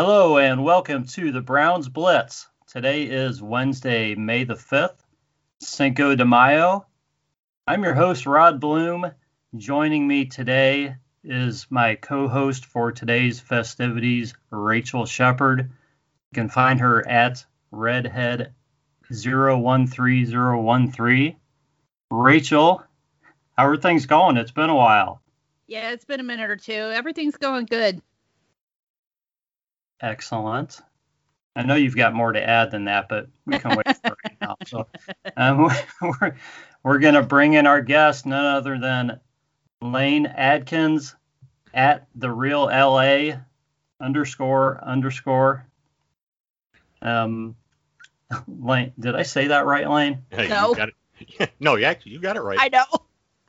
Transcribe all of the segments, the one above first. Hello and welcome to the Browns Blitz. Today is Wednesday, May the 5th, Cinco de Mayo. I'm your host, Rod Bloom. Joining me today is my co-host for today's festivities, Raechelle Shepherd. You can find her at redhead013013. Raechelle, how are things going? It's been a while. Yeah, it's been a minute or two. Everything's going good. Excellent. I know you've got more to add than that, but we can wait for it now. So, we're going to bring in our guest, none other than Lane Adkins at the real LA __. Lane, did I say that right, Lane? Hey, no. You got it. No, actually, you got it right. I know.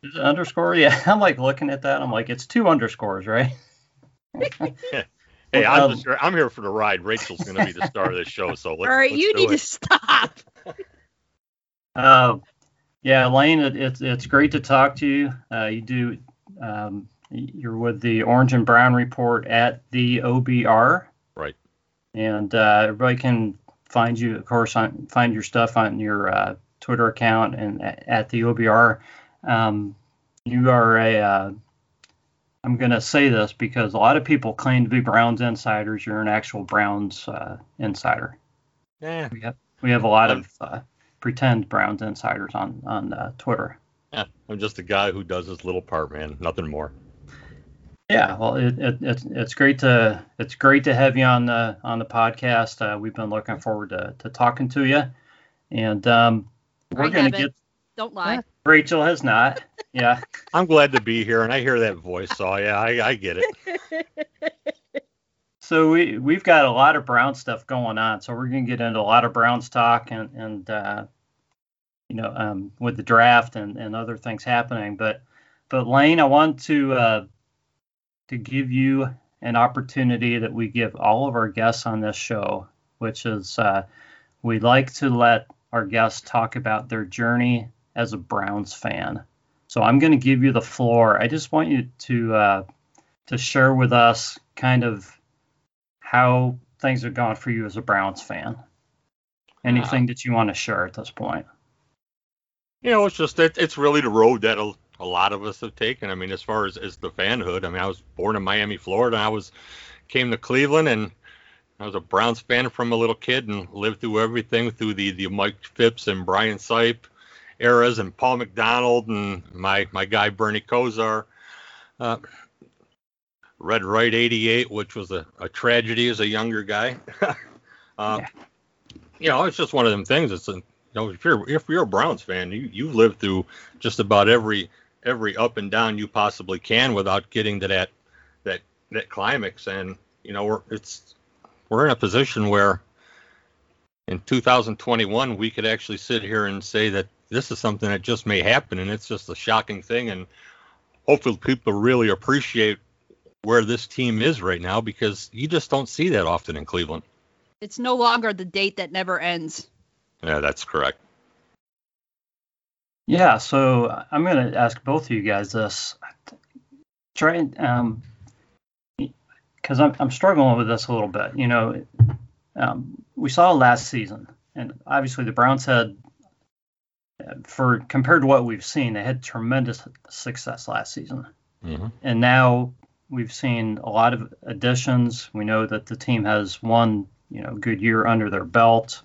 Is it _? Yeah, I'm like looking at that. I'm like, it's 2 underscores, right? Hey, I'm here for the ride. Rachel's going to be the star of this show, so let's. All right, let's you need to stop. Yeah, Lane, it's great to talk to you. You do. You're with the Orange and Brown Report at the OBR, right? And everybody can find you, of course, find your stuff on your Twitter account and at the OBR. You are a. I'm going to say this because a lot of people claim to be Browns insiders. You're an actual Browns insider. Yeah. We have a lot of pretend Browns insiders on Twitter. Yeah, I'm just a guy who does his little part, man. Nothing more. Yeah, well, it's great to have you on the podcast. We've been looking forward to talking to you, and we're going to get. Don't lie. Yeah. Raechelle has not. Yeah. I'm glad to be here, and I hear that voice, so yeah, I get it. So we've got a lot of Brown stuff going on, so we're going to get into a lot of Browns talk and with the draft and other things happening. But Lane, I want to give you an opportunity that we give all of our guests on this show, which is we like to let our guests talk about their journey as a Browns fan. So I'm going to give you the floor. I just want you to share with us kind of how things have gone for you as a Browns fan. Anything that you want to share at this point? You know, it's just it's really the road that a lot of us have taken. I mean, as far as the fanhood, I mean, I was born in Miami, Florida. I came to Cleveland, and I was a Browns fan from a little kid and lived through everything through the Mike Phipps and Brian Sipe eras and Paul McDonald and my guy Bernie Kosar. Read Right 88, which was a tragedy as a younger guy. You know, it's just one of them things. It's if you're a Browns fan, you've lived through just about every up and down you possibly can without getting to that climax. And you know, we're in a position where in 2021 we could actually sit here and say that this is something that just may happen, and it's just a shocking thing. And hopefully people really appreciate where this team is right now, because you just don't see that often in Cleveland. It's no longer the date that never ends. Yeah, that's correct. Yeah, so I'm going to ask both of you guys this. Try and, because I'm struggling with this a little bit. You know, we saw last season, and obviously the Browns had, compared to what we've seen, they had tremendous success last season. Mm-hmm. And now we've seen a lot of additions. We know that the team has one, good year under their belt.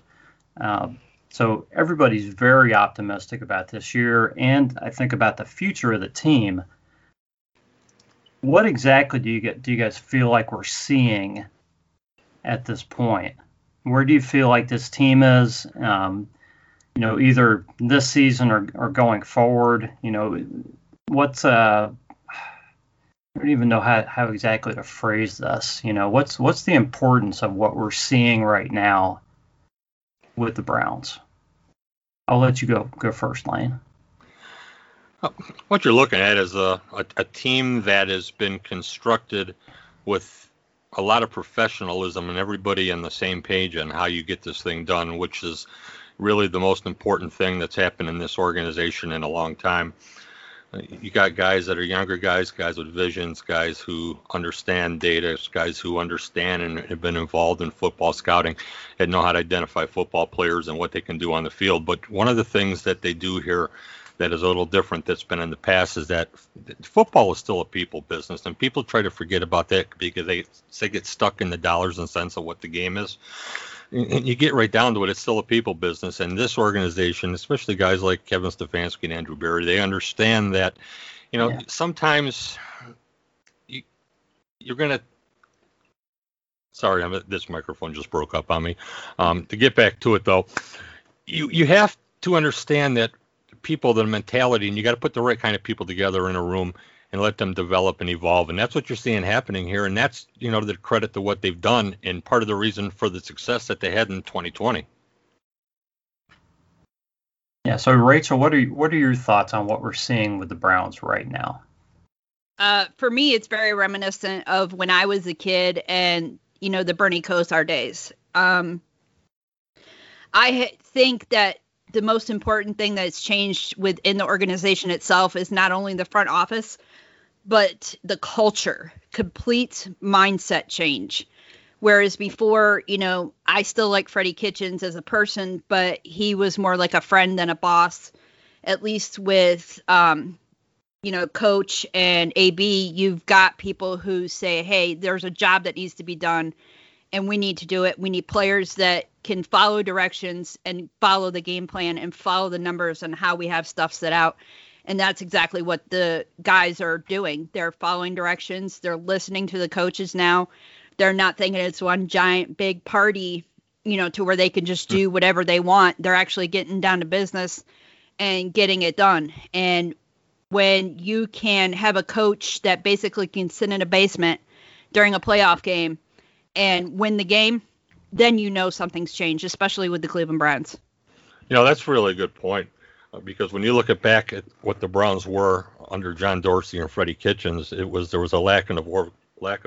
So everybody's very optimistic about this year, and I think about the future of the team. What exactly do you guys feel like we're seeing at this point? Where do you feel like this team is? Either this season or going forward, I don't even know how exactly to phrase this. What's the importance of what we're seeing right now with the Browns? I'll let you go first, Lane. What you're looking at is a team that has been constructed with a lot of professionalism and everybody on the same page on how you get this thing done, which is really the most important thing that's happened in this organization in a long time. You got guys that are younger guys, guys with visions, guys who understand data, guys who understand and have been involved in football scouting and know how to identify football players and what they can do on the field. But one of the things that they do here that is a little different that's been in the past is that football is still a people business, and people try to forget about that because they get stuck in the dollars and cents of what the game is. And you get right down to it, it's still a people business. And this organization, especially guys like Kevin Stefanski and Andrew Berry, they understand that, you know, sometimes you're going to, sorry, this microphone just broke up on me. To get back to it, though, you have to understand that people, the mentality, and you got to put the right kind of people together in a room and let them develop and evolve. And that's what you're seeing happening here. And that's, you know, the credit to what they've done and part of the reason for the success that they had in 2020. Yeah. So, Raechelle, what are your thoughts on what we're seeing with the Browns right now? For me, it's very reminiscent of when I was a kid and, you know, the Bernie Kosar days. I think that the most important thing that's changed within the organization itself is not only the front office, but the culture, complete mindset change. Whereas before, you know, I still like Freddie Kitchens as a person, but he was more like a friend than a boss. At least with, you know, Coach and AB, you've got people who say, hey, there's a job that needs to be done and we need to do it. We need players that can follow directions and follow the game plan and follow the numbers and how we have stuff set out. And that's exactly what the guys are doing. They're following directions. They're listening to the coaches now. They're not thinking it's one giant big party, you know, to where they can just do whatever they want. They're actually getting down to business and getting it done. And when you can have a coach that basically can sit in a basement during a playoff game and win the game, then you know something's changed, especially with the Cleveland Browns. You know, that's really a good point, because when you look back at what the Browns were under John Dorsey and Freddie Kitchens, there was a lack of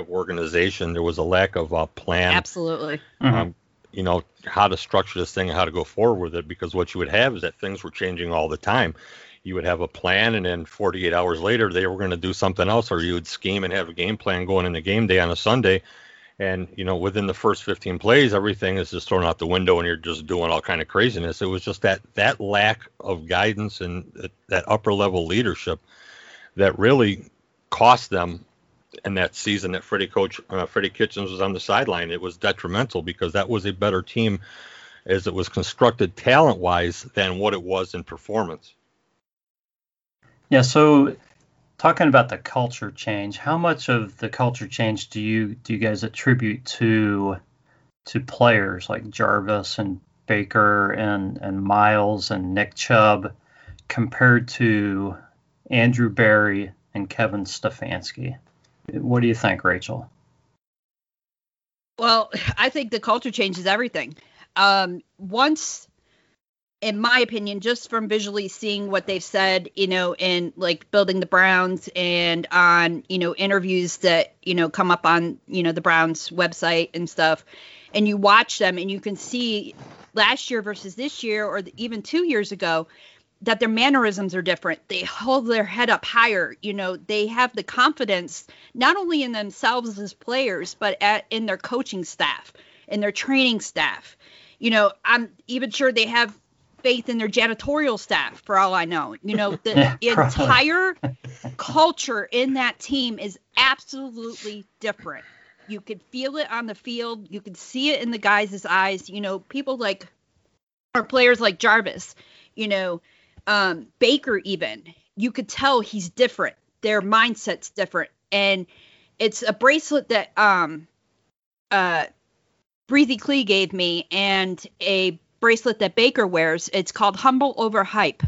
organization. There was a lack of plan. Absolutely. You know, how to structure this thing and how to go forward with it, because what you would have is that things were changing all the time. You would have a plan, and then 48 hours later, they were going to do something else, or you would scheme and have a game plan going into game day on a Sunday. And, you know, within the first 15 plays, everything is just thrown out the window and you're just doing all kind of craziness. It was just that lack of guidance and that upper level leadership that really cost them. And that season that Freddie Kitchens was on the sideline, it was detrimental, because that was a better team as it was constructed talent wise than what it was in performance. Yeah. So, talking about the culture change, how much of the culture change do you guys attribute to players like Jarvis and Baker and Miles and Nick Chubb compared to Andrew Berry and Kevin Stefanski? What do you think, Raechelle? Well, I think the culture change is everything. In my opinion, just from visually seeing what they've said, you know, in like Building the Browns and on, you know, interviews that, you know, come up on, you know, the Browns website and stuff, and you watch them and you can see last year versus this year, or even 2 years ago, that their mannerisms are different. They hold their head up higher. You know, they have the confidence not only in themselves as players, but in their coaching staff, in their training staff. You know, I'm even sure they have faith in their janitorial staff, for all I know. You know, the entire culture in that team is absolutely different. You could feel it on the field. You could see it in the guys' eyes. You know, players like Jarvis, you know, Baker even, you could tell he's different. Their mindset's different. And it's a bracelet that Breezy Clee gave me, and a bracelet that Baker wears. It's called Humble Over Hype.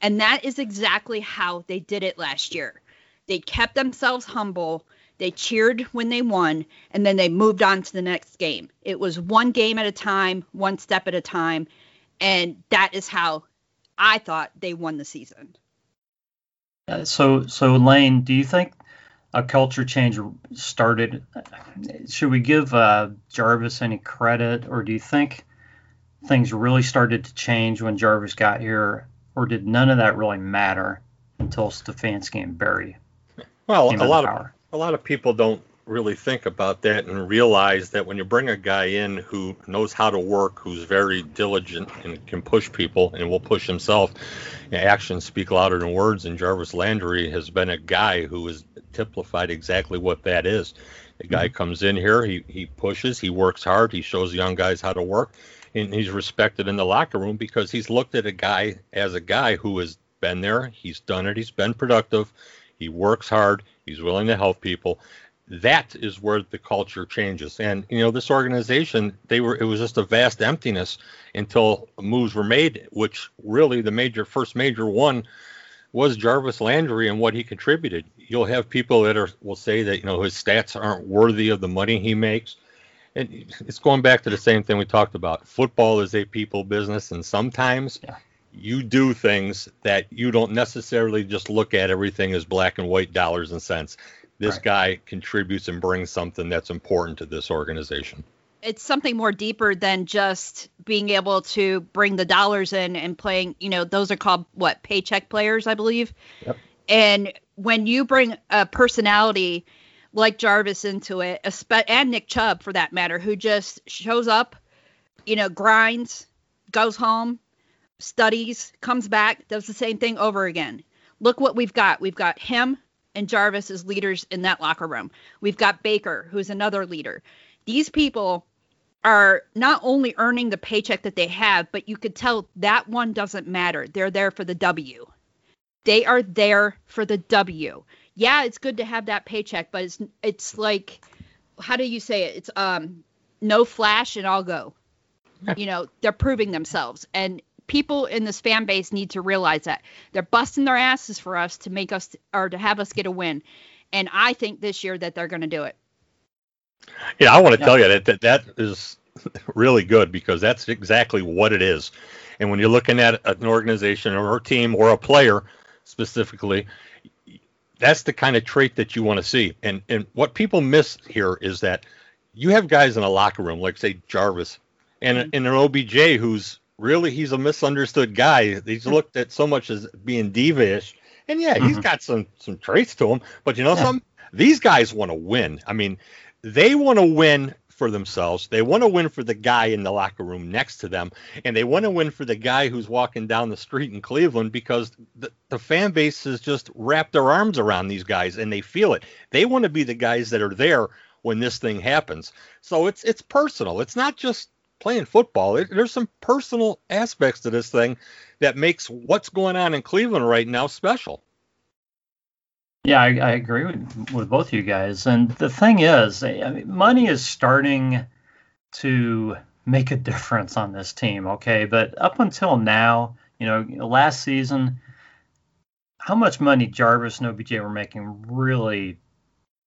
And that is exactly how they did it last year. They kept themselves humble. They cheered when they won, and then they moved on to the next game. It was one game at a time, one step at a time. And that is how I thought they won the season. So Lane, do you think a culture change started? Should we give Jarvis any credit, or do you think things really started to change when Jarvis got here, or did none of that really matter? until Stefanski and Berry. Well, a lot of people don't really think about that and realize that when you bring a guy in who knows how to work, who's very diligent and can push people and will push himself, actions speak louder than words, and Jarvis Landry has been a guy who has typified exactly what that is. The guy comes in here, he pushes, he works hard, he shows young guys how to work, and he's respected in the locker room because he's looked at a guy as a guy who has been there, he's done it, he's been productive, he works hard, he's willing to help people. That is where the culture changes. And, you know, this organization, it was just a vast emptiness until moves were made, which really the first major one was Jarvis Landry and what he contributed. You'll have people that will say that, you know, his stats aren't worthy of the money he makes. And it's going back to the same thing we talked about. Football is a people business, and sometimes you do things that you don't necessarily just look at everything as black and white, dollars and cents. This guy contributes and brings something that's important to this organization. It's something more deeper than just being able to bring the dollars in and playing, you know, those are called paycheck players, I believe. Yep. And when you bring a personality like Jarvis into it, and Nick Chubb for that matter, who just shows up, you know, grinds, goes home, studies, comes back, does the same thing over again. Look what we've got. We've got him and Jarvis as leaders in that locker room. We've got Baker, who's another leader. These people are not only earning the paycheck that they have, but you could tell that one doesn't matter. They're there for the W. They are there for the W. Yeah, it's good to have that paycheck, but it's like, how do you say it? It's no flash and I'll go. You know, they're proving themselves. And people in this fan base need to realize that they're busting their asses for us to make us or to have us get a win. And I think this year that they're going to do it. Yeah, I want to tell you that is really good, because that's exactly what it is. And when you're looking at an organization or a team or a player specifically, that's the kind of trait that you want to see. And what people miss here is that you have guys in a locker room, like, say, Jarvis and an OBJ who's really, he's a misunderstood guy. He's looked at so much as being divish. And, he's got some traits to him. But, you know, these guys want to win. I mean, they want to win for themselves. They want to win for the guy in the locker room next to them. And they want to win for the guy who's walking down the street in Cleveland, because the fan base has just wrapped their arms around these guys, and they feel it. They want to be the guys that are there when this thing happens. So it's personal. It's not just playing football. There's some personal aspects to this thing that makes what's going on in Cleveland right now special. Yeah, I agree with both of you guys. And the thing is, I mean, money is starting to make a difference on this team, okay? But up until now, you know, last season, how much money Jarvis and OBJ were making really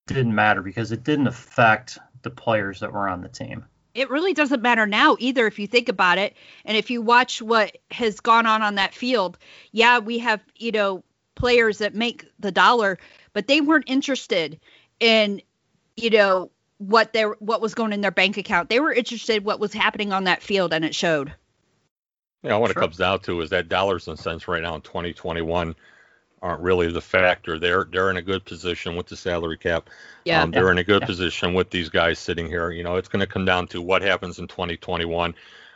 didn't matter, because it didn't affect the players that were on the team. It really doesn't matter now either, if you think about it. And if you watch what has gone on that field, we have, you know, players that make the dollar, but they weren't interested in, you know, what was going in their bank account. They were interested in what was happening on that field, and it showed. Yeah, what it comes down to is that dollars and cents right now in 2021 aren't really the factor. They're in a good position with the salary cap. They're in a good position with these guys sitting here. You know, it's going to come down to what happens in 2021.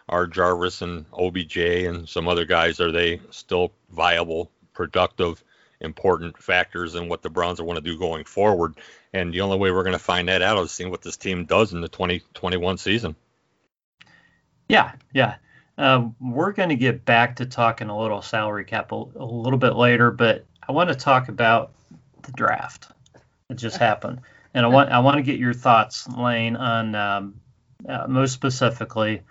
Are Jarvis and OBJ and some other guys, are they still viable, productive, important factors in what the Browns are going to do going forward? And the only way we're going to find that out is seeing what this team does in the 2021 season. Yeah. We're going to get back to talking a little salary cap a little bit later, but I want to talk about the draft that just happened, and I want to get your thoughts, Lane, on most specifically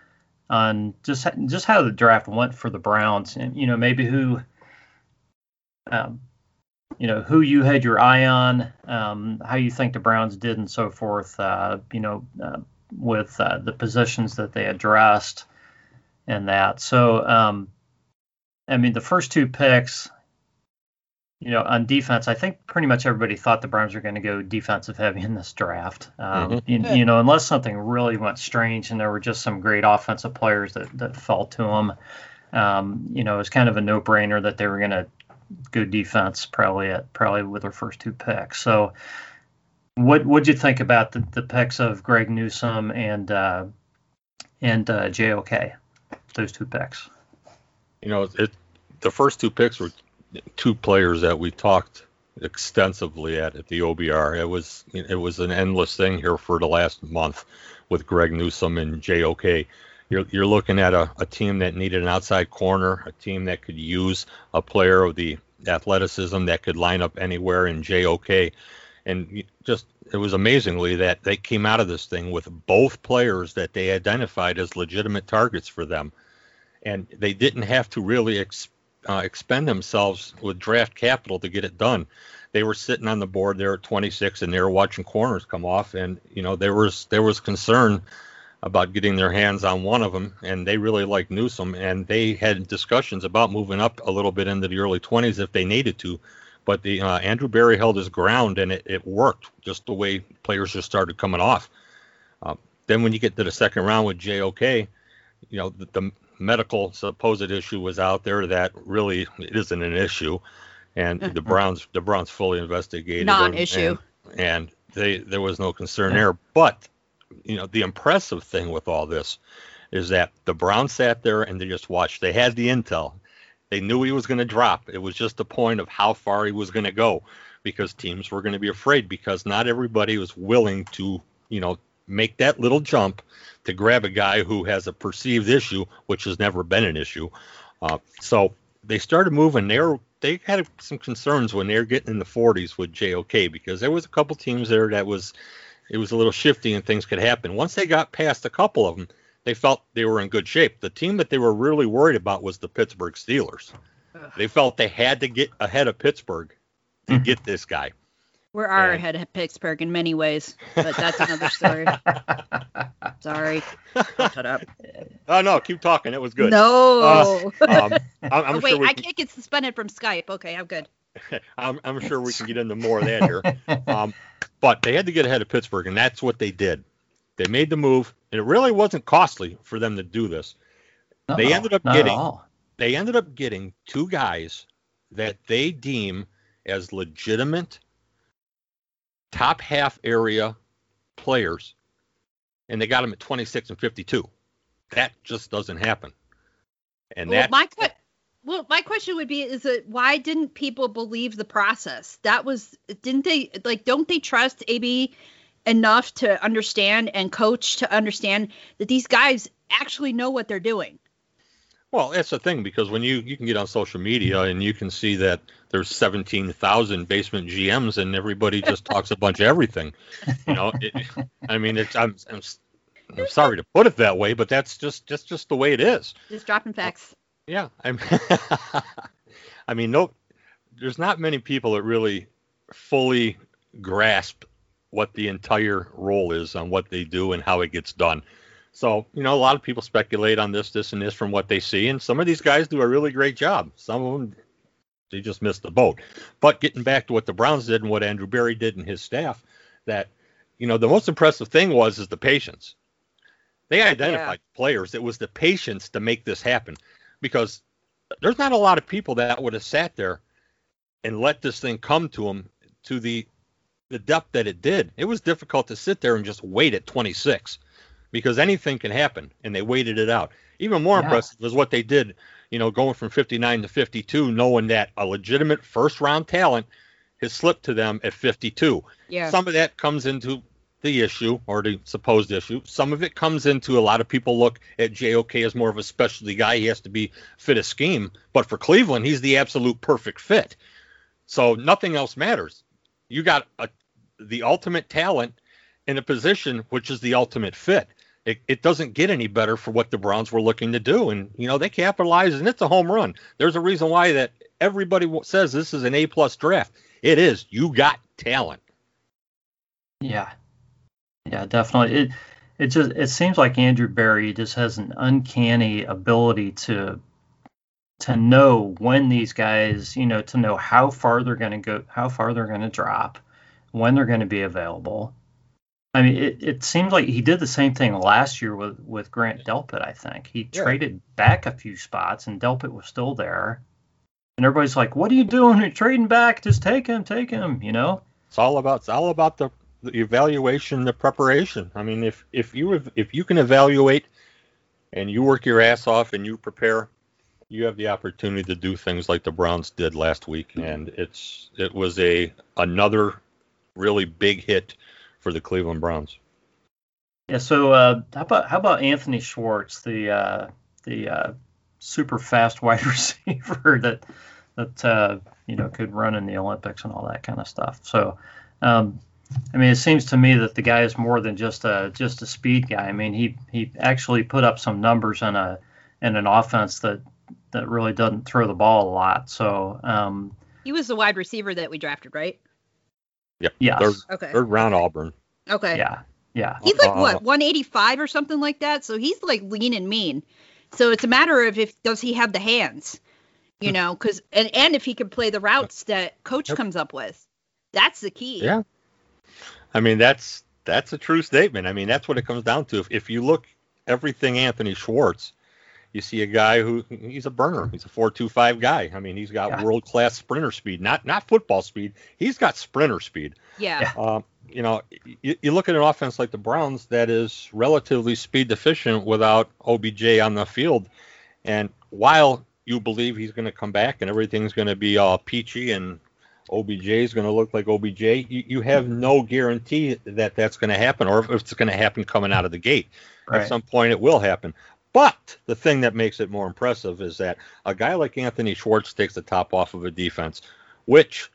on just how the draft went for the Browns, and, you know, maybe who you had your eye on, how you think the Browns did, and so forth. With the positions that they addressed. And that. So, I mean, the first two picks, you know, on defense, I think pretty much everybody thought the Browns were going to go defensive heavy in this draft. You know, unless something really went strange and there were just some great offensive players that fell to them. You know, it was kind of a no-brainer that they were going to good defense probably with their first two picks. So what would you think about the picks of Greg Newsome and JOK, those two picks? You know, the first two picks were two players that we talked extensively at the OBR. It was an endless thing here for the last month with Greg Newsome and JOK. You're looking at a team that needed an outside corner, a team that could use a player of the athleticism that could line up anywhere in JOK. And just, it was amazingly that they came out of this thing with both players that they identified as legitimate targets for them. And they didn't have to really expend themselves with draft capital to get it done. They were sitting on the board there at 26, and they were watching corners come off. And, you know, there was concern about getting their hands on one of them, and they really liked Newsome, and they had discussions about moving up a little bit into the early 20s if they needed to. But the Andrew Berry held his ground, and it worked just the way players just started coming off. Then when you get to the second round with JOK, you know, the medical supposed issue was out there that really isn't an issue, and the Browns fully investigated non-issue, and there was no concern there. But you know, the impressive thing with all this is that the Browns sat there and they just watched. They had the intel. They knew he was going to drop. It was just the point of how far he was going to go, because teams were going to be afraid, because not everybody was willing to, you know, make that little jump to grab a guy who has a perceived issue, which has never been an issue. So they started moving. They had some concerns when they were getting in the 40s with JOK, because there was a couple teams there that was, it was a little shifty and things could happen. Once they got past a couple of them, they felt they were in good shape. The team that they were really worried about was the Pittsburgh Steelers. Ugh. They felt they had to get ahead of Pittsburgh to get this guy. We are ahead of Pittsburgh in many ways, but that's another story. Sorry. Shut up. Oh, no, keep talking. It was good. No. I'm wait, sure I can't get suspended from Skype. Okay, I'm good. I'm sure we can get into more of that here. But they had to get ahead of Pittsburgh, and that's what they did. They made the move, and it really wasn't costly for them to do this. No, they ended up getting two guys that they deem as legitimate top half area players, and they got them at 26 and 52. That just doesn't happen. And well, my question would be, is that why didn't people believe the process? That was, didn't they, like, don't they trust AB enough to understand and coach to understand that these guys actually know what they're doing? Well, that's the thing, because when you can get on social media and you can see that there's 17,000 basement GMs and everybody just talks a bunch of everything. You know, I'm sorry to put it that way, but that's just the way it is. Just dropping facts. Yeah, I mean, no, there's not many people that really fully grasp what the entire role is on what they do and how it gets done. So, you know, a lot of people speculate on this, and this from what they see. And some of these guys do a really great job. Some of them, they just missed the boat. But getting back to what the Browns did and what Andrew Berry did and his staff, that, you know, the most impressive thing was the patience. They identified players. It was the patience to make this happen, because there's not a lot of people that would have sat there and let this thing come to them to the depth that it did. It was difficult to sit there and just wait at 26, because anything can happen, and they waited it out. Even more impressive was what they did, you know, going from 59 to 52, knowing that a legitimate first-round talent has slipped to them at 52. Yeah. Some of that comes into the issue, or the supposed issue. Some of it comes into, a lot of people look at JOK as more of a specialty guy. He has to be fit a scheme. But for Cleveland, he's the absolute perfect fit. So nothing else matters. You got the ultimate talent in a position which is the ultimate fit. It doesn't get any better for what the Browns were looking to do. And, you know, they capitalized, and it's a home run. There's a reason why that everybody says this is an A-plus draft. It is. You got talent. Yeah. Yeah, definitely. It seems like Andrew Berry just has an uncanny ability to know when these guys, you know, to know how far they're going to go, how far they're going to drop, when they're going to be available. I mean, it seems like he did the same thing last year with Grant Delpit, I think. He traded back a few spots, and Delpit was still there. And everybody's like, what are you doing? You're trading back. Just take him, you know? It's all about the evaluation, the preparation. I mean, if you can evaluate and you work your ass off and you prepare, you have the opportunity to do things like the Browns did last week. And it was another really big hit for the Cleveland Browns. Yeah, so how about Anthony Schwartz, the super fast wide receiver that could run in the Olympics and all that kind of stuff. So, I mean, it seems to me that the guy is more than just a speed guy. I mean, he actually put up some numbers in an offense that really doesn't throw the ball a lot. So he was the wide receiver that we drafted, right? Yeah. Yes. Third round Auburn. Okay. Yeah. He's like 185 or something like that. So he's like lean and mean. So it's a matter of does he have the hands, you know, because and if he can play the routes that coach comes up with. That's the key. Yeah. I mean, that's a true statement. I mean, that's what it comes down to. If you look everything Anthony Schwartz, you see a guy who he's a burner. He's a 4.25 guy. I mean, he's got world-class sprinter speed, not football speed. He's got sprinter speed. Yeah. You know, you look at an offense like the Browns that is relatively speed deficient without OBJ on the field. And while you believe he's going to come back and everything's going to be all peachy and OBJ is going to look like OBJ, you have no guarantee that that's going to happen or if it's going to happen coming out of the gate. Right. At some point it will happen. But the thing that makes it more impressive is that a guy like Anthony Schwartz takes the top off of a defense, which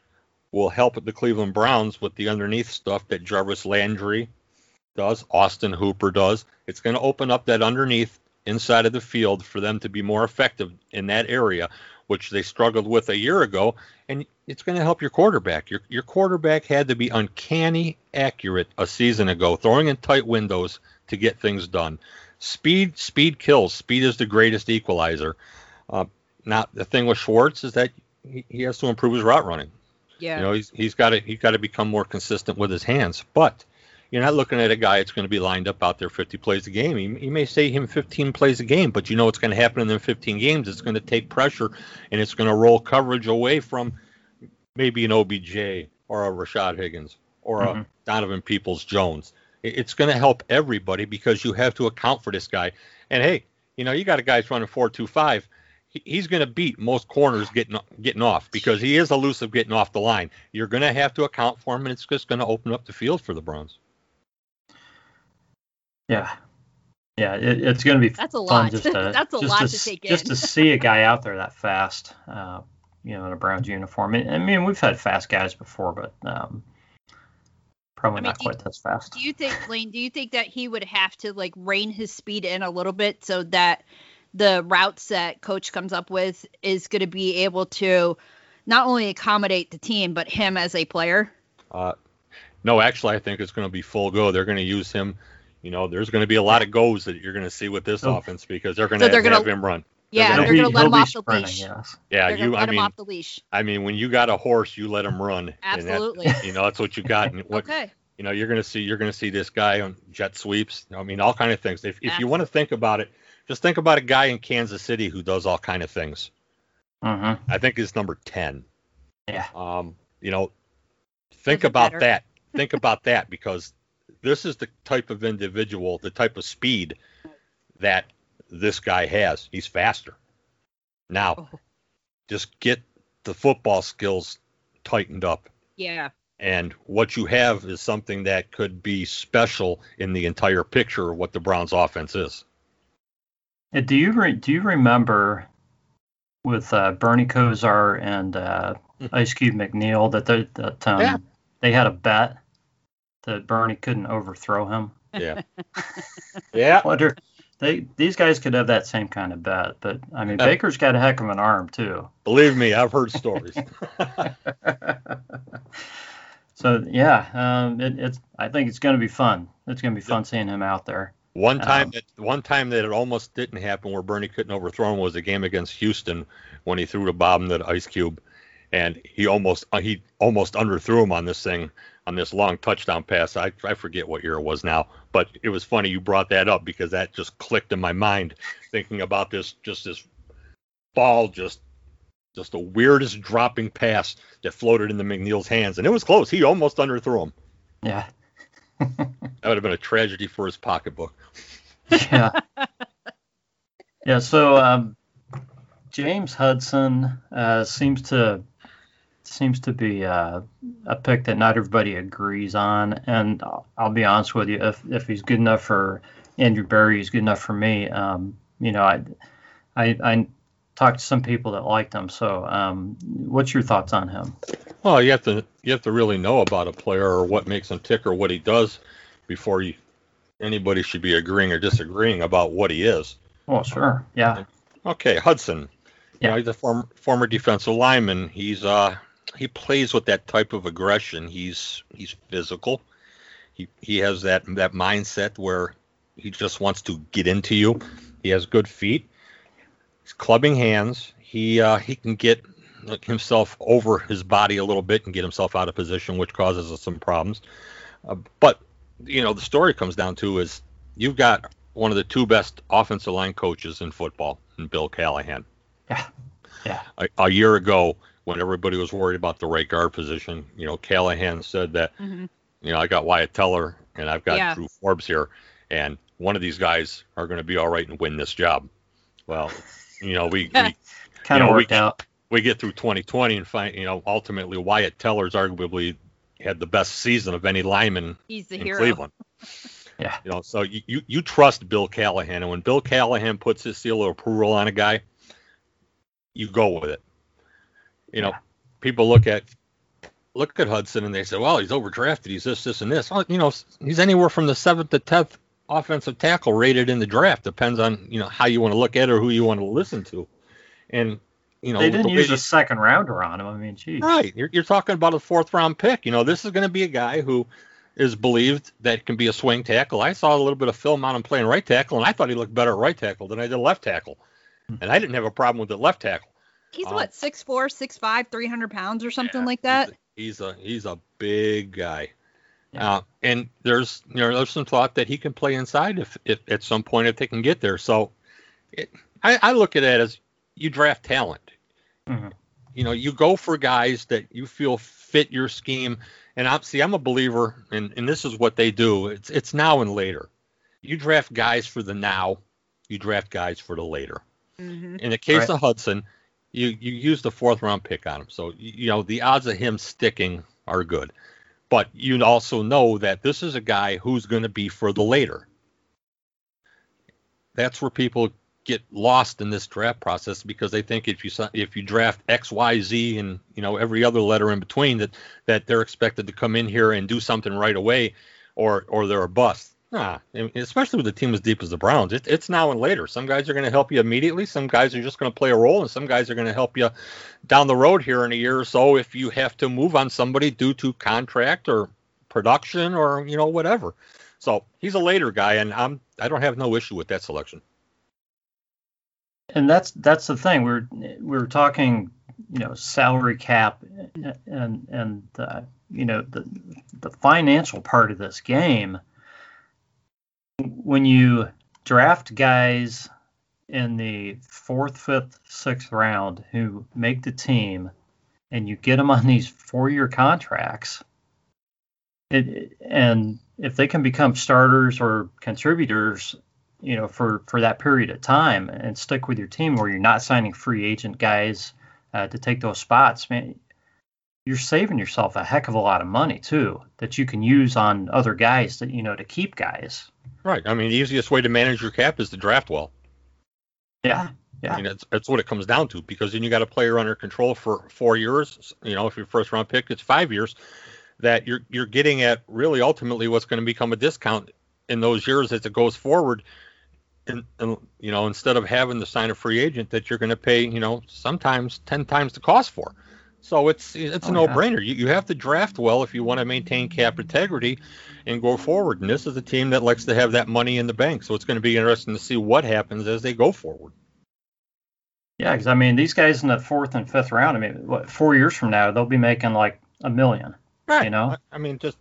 will help the Cleveland Browns with the underneath stuff that Jarvis Landry does, Austin Hooper does. It's going to open up that underneath inside of the field for them to be more effective in that area, which they struggled with a year ago. And it's going to help your quarterback. Your quarterback had to be uncanny accurate a season ago, throwing in tight windows to get things done. Speed kills. Speed is the greatest equalizer. Now the thing with Schwartz is that he has to improve his route running. Yeah. You know, he's got to become more consistent with his hands. But you're not looking at a guy that's going to be lined up out there 50 plays a game. You may say him 15 plays a game, but you know what's going to happen in them 15 games. It's going to take pressure, and it's going to roll coverage away from maybe an OBJ or a Rashad Higgins or a Donovan Peoples-Jones. It's going to help everybody because you have to account for this guy. And, hey, you know, you got a guy that's running 4.25. He's going to beat most corners getting off because he is elusive getting off the line. You're going to have to account for him, and it's just going to open up the field for the Browns. Yeah. Yeah, it's going to be that's a fun lot. That's a lot to take in. Just to see a guy out there that fast, in a Browns uniform. I mean, we've had fast guys before, but probably not quite as fast. Do you think, Lane, that he would have to, like, rein his speed in a little bit so that the routes that coach comes up with is going to be able to not only accommodate the team, but him as a player? No, actually, I think it's going to be full go. They're going to use him. You know, there's going to be a lot of goes that you're going to see with this offense because they're going to have him run. Yeah, they're going to let him off the leash. Yeah, I mean, when you got a horse, you let him run. Absolutely. You know, that's what you got. And what, okay. You know, you're going to see this guy on jet sweeps. I mean, all kind of things. If you want to think about it, just think about a guy in Kansas City who does all kind of things. I think he's number 10. Yeah. You know, think about that. Think about that because this is the type of individual, the type of speed that this guy has. He's faster. Now, just get the football skills tightened up. Yeah. And what you have is something that could be special in the entire picture of what the Browns' offense is. And do you remember with Bernie Kosar and Ice Cube McNeil that they had a bet that Bernie couldn't overthrow him? Yeah. Yeah. I wonder. These guys could have that same kind of bet, but I mean, Baker's got a heck of an arm too. Believe me, I've heard stories. So yeah, I think it's going to be fun. It's going to be fun seeing him out there. One time that it almost didn't happen, where Bernie couldn't overthrow him, was a game against Houston when he threw the bomb to Ice Cube, and he almost underthrew him on this thing. On this long touchdown pass, I forget what year it was now, but it was funny you brought that up because that just clicked in my mind thinking about this ball just Just the weirdest dropping pass that floated into McNeil's hands. And it was close. He almost underthrew him. Yeah. That would have been a tragedy for his pocketbook. Yeah. Yeah, so James Hudson seems to be a pick that not everybody agrees on. And I'll be honest with you, if he's good enough for Andrew Berry, he's good enough for me. I talked to some people that liked him. So what's your thoughts on him? Well, you have to really know about a player or what makes him tick or what he does before anybody should be agreeing or disagreeing about what he is. Oh, sure. Yeah. Okay, Hudson. Yeah. You know, he's a former defensive lineman. He's he plays with that type of aggression. He's physical. He has that mindset where he just wants to get into you. He has good feet. He's clubbing hands. He can get himself over his body a little bit and get himself out of position, which causes us some problems. But you know, the story comes down to is you've got one of the two best offensive line coaches in football, in Bill Callahan. Yeah, yeah. A year ago, when everybody was worried about the right guard position, you know, Callahan said that, you know, I got Wyatt Teller and I've got Drew Forbes here, and one of these guys are going to be all right and win this job. Well, you know, we kind of worked out. We get through 2020 and find, you know, ultimately Wyatt Teller's arguably had the best season of any lineman in Cleveland. Yeah. You know, so you trust Bill Callahan, and when Bill Callahan puts his seal of approval on a guy, you go with it. You know, people look at Hudson and they say, well, he's overdrafted. He's this, and this. Well, you know, he's anywhere from the 7th to 10th offensive tackle rated in the draft. Depends on, you know, how you want to look at it or who you want to listen to. And, you know, they didn't use a second rounder on him. I mean, geez. Right. You're talking about a 4th round pick. You know, this is going to be a guy who is believed that can be a swing tackle. I saw a little bit of film on him playing right tackle, and I thought he looked better at right tackle than I did left tackle. And I didn't have a problem with the left tackle. He's 6'4", 6'5", 300 pounds or something like that? He's a big guy. Yeah. And there's some thought that he can play inside if at some point if they can get there. So I look at it as you draft talent. Mm-hmm. You know, you go for guys that you feel fit your scheme. And I'm a believer, and this is what they do. It's now and later. You draft guys for the now. You draft guys for the later. Mm-hmm. In the case of Hudson, you use the 4th round pick on him. So, you know, the odds of him sticking are good. But you also know that this is a guy who's going to be for the later. That's where people get lost in this draft process, because they think if you draft X, Y, Z and, you know, every other letter in between, that they're expected to come in here and do something right away or they're a bust. Nah, especially with a team as deep as the Browns, it's now and later. Some guys are going to help you immediately. Some guys are just going to play a role, and some guys are going to help you down the road here in a year or so if you have to move on somebody due to contract or production or, you know, whatever. So he's a later guy, and I don't have no issue with that selection. And that's the thing. We're talking, you know, salary cap and you know, the financial part of this game. When you draft guys in the 4th, 5th, 6th round who make the team, and you get them on these 4-year contracts, and if they can become starters or contributors, you know, for that period of time and stick with your team where you're not signing free agent guys to take those spots, man, you're saving yourself a heck of a lot of money too, that you can use on other guys that, you know, to keep guys. Right. I mean, the easiest way to manage your cap is to draft well. Yeah. Yeah. I mean, that's what it comes down to, because then you got a player under control for 4 years. You know, if your 1st round pick, it's 5 years that you're getting at really ultimately what's going to become a discount in those years as it goes forward. And you know, instead of having to sign a free agent that you're going to pay, you know, sometimes 10 times the cost for. So it's a no-brainer. You have to draft well if you want to maintain cap integrity and go forward. And this is a team that likes to have that money in the bank. So it's going to be interesting to see what happens as they go forward. Yeah, because, I mean, these guys in the 4th and 5th round, I mean, what, 4 years from now, they'll be making like $1 million. Right. You know? I mean, just...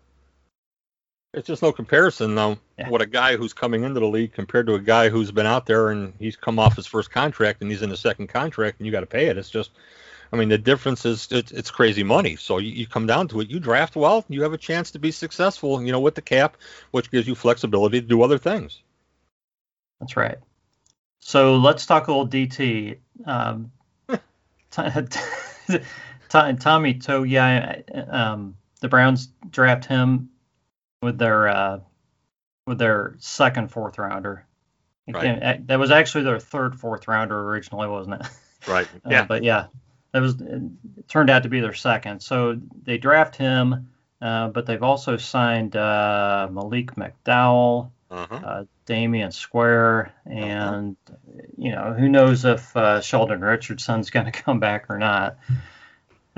It's just no comparison, though, what a guy who's coming into the league compared to a guy who's been out there and he's come off his 1st contract and he's in the 2nd contract and you got to pay it. It's just I mean, the difference is it's crazy money. So you come down to it. You draft well, you have a chance to be successful, you know, with the cap, which gives you flexibility to do other things. That's right. So let's talk a little DT. Tommy Toe, yeah, the Browns draft him with their second fourth rounder. Right. That was actually their third fourth rounder originally, wasn't it? Right. Yeah. But yeah, that was it turned out to be their second. So they draft him, but they've also signed Malik McDowell, Damian Square, and you know, who knows if Sheldon Richardson's going to come back or not.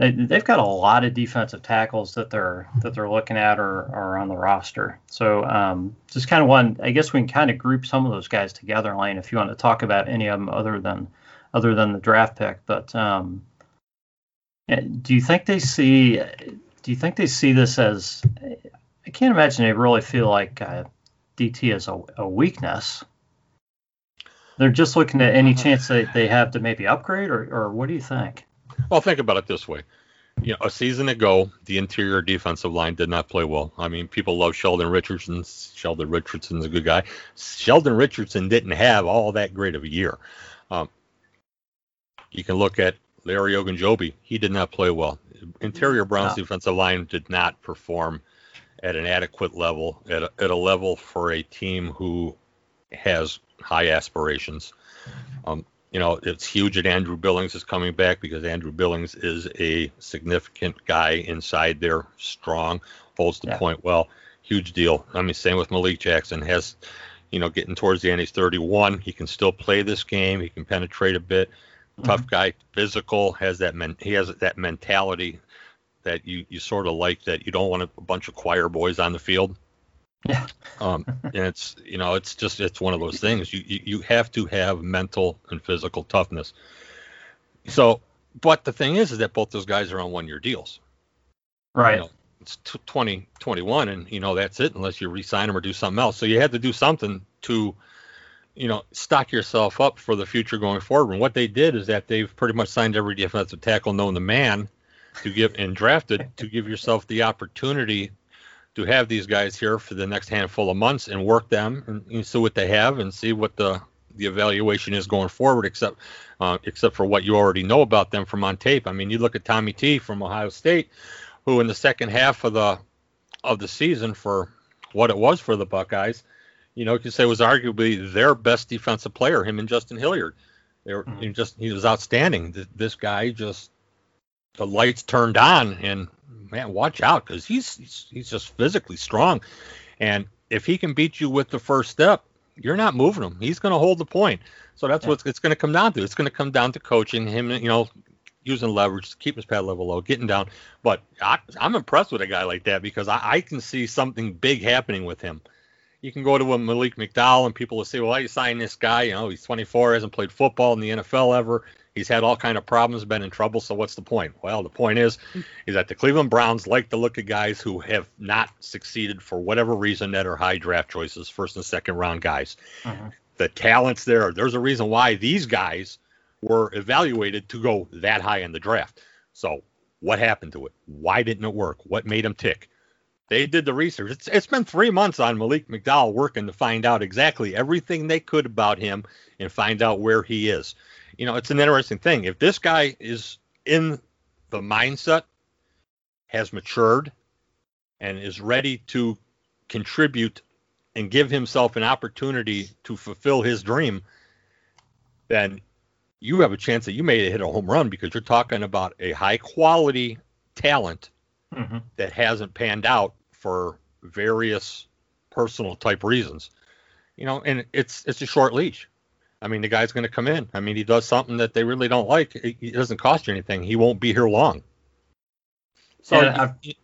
They've got a lot of defensive tackles that they're looking at or on the roster. So just kind of I guess we can kind of group some of those guys together, Lane, if you want to talk about any of them other than the draft pick. But do you think they see this as? I can't imagine they really feel like DT is a weakness. They're just looking at any chance they have to maybe upgrade, or what do you think? Well, think about it this way. You know, a season ago, the interior defensive line did not play well. I mean, people love Sheldon Richardson. Sheldon Richardson's a good guy. Sheldon Richardson didn't have all that great of a year. You can look at Larry Ogunjobi. He did not play well. Interior Browns defensive line did not perform at an adequate level, at a level for a team who has high aspirations. You know, it's huge that Andrew Billings is coming back, because Andrew Billings is a significant guy inside there, strong, holds the point well. Huge deal. I mean, same with Malik Jackson. Has, you know, getting towards the end, he's 31. He can still play this game. He can penetrate a bit. Tough guy, physical, has that he has that mentality that you sort of like, that you don't want a bunch of choir boys on the field. Yeah. And it's, you know, it's just, it's one of those things. You have to have mental and physical toughness. So, but the thing is that both those guys are on 1-year deals. Right. You know, it's 2021, and, you know, that's it, unless you re-sign them or do something else. So you had to do something to, you know, stock yourself up for the future going forward. And what they did is that they've pretty much signed every defensive tackle known to man to give and drafted to give yourself the opportunity to have these guys here for the next handful of months and work them and see what they have and see what the evaluation is going forward, except for what you already know about them from on tape. I mean, you look at Tommy T from Ohio State, who in the second half of the season, for what it was for the Buckeyes, you know, you could say was arguably their best defensive player, him and Justin Hilliard. He was outstanding. This guy just, the lights turned on, and man, watch out, because he's just physically strong, and if he can beat you with the first step, you're not moving him. He's going to hold the point. So that's what it's going to come down to. It's going to come down to coaching him, you know, using leverage to keep his pad level low, getting down. But I'm impressed with a guy like that, because I can see something big happening with him. You can go to a Malik McDowell, and people will say, "Well, why you sign this guy? You know, he's 24, hasn't played football in the NFL ever. He's had all kind of problems, been in trouble, so what's the point?" Well, the point is that the Cleveland Browns like to look at guys who have not succeeded for whatever reason that are high draft choices, first and second round guys. Uh-huh. The talent's there. There's a reason why these guys were evaluated to go that high in the draft. So what happened to it? Why didn't it work? What made them tick? They did the research. It's been 3 months on Malik McDowell working to find out exactly everything they could about him and find out where he is. You know, it's an interesting thing. If this guy is in the mindset, has matured, and is ready to contribute and give himself an opportunity to fulfill his dream, then you have a chance that you may hit a home run, because you're talking about a high-quality talent that hasn't panned out for various personal-type reasons. You know, and it's a short leash. I mean, the guy's going to come in. I mean, he does something that they really don't like. It doesn't cost you anything. He won't be here long. So,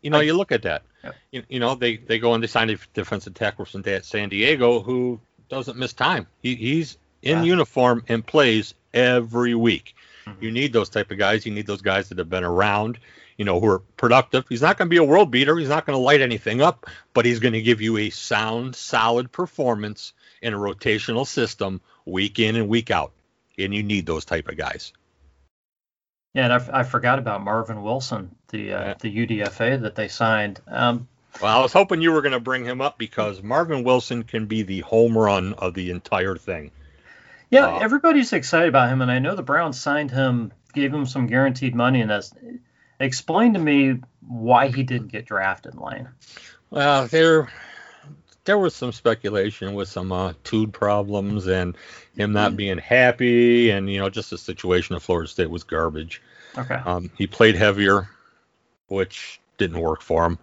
you look at that. Yeah. You know, they go and they sign a defensive tackle from San Diego who doesn't miss time. He's in uniform and plays every week. Mm-hmm. You need those type of guys. You need those guys that have been around, you know, who are productive. He's not going to be a world beater. He's not going to light anything up, but he's going to give you a sound, solid performance in a rotational system week in and week out, and you need those type of guys. Yeah, and I forgot about Marvin Wilson, the UDFA that they signed. Well, I was hoping you were going to bring him up because Marvin Wilson can be the home run of the entire thing. Yeah, everybody's excited about him, and I know the Browns signed him, gave him some guaranteed money, and that's explain to me why he didn't get drafted, Lane. Well, there was some speculation with some attitude problems and him not being happy, and just the situation at Florida State was garbage. Okay. He played heavier, which didn't work for him.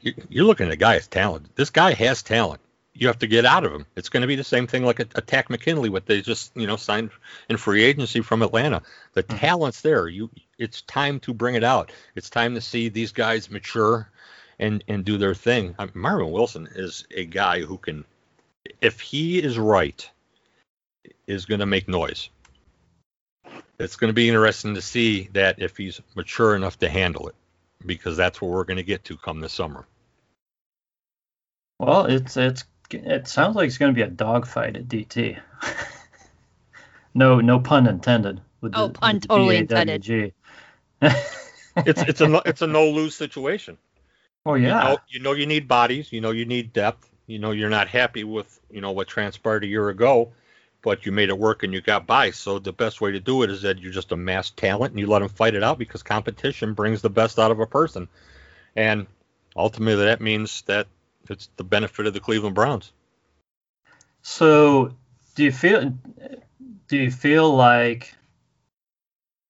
You're looking at a guy that's talented. This guy has talent. You have to get out of him. It's going to be the same thing like a Tack McKinley, what they just signed in free agency from Atlanta. The talent's there. It's time to bring it out. It's time to see these guys mature and do their thing. I mean, Marvin Wilson is a guy who can, if he is right, is going to make noise. It's going to be interesting to see that if he's mature enough to handle it, because that's what we're going to get to come this summer. Well, it sounds like it's going to be a dogfight at DT. No pun intended. Oh, pun totally intended. It's a no-lose situation. Oh, yeah. You need bodies. You need depth. You're not happy with, what transpired a year ago, but you made it work and you got by. So the best way to do it is that you just amass talent and you let them fight it out, because competition brings the best out of a person. And ultimately that means that it's the benefit of the Cleveland Browns. So do you feel like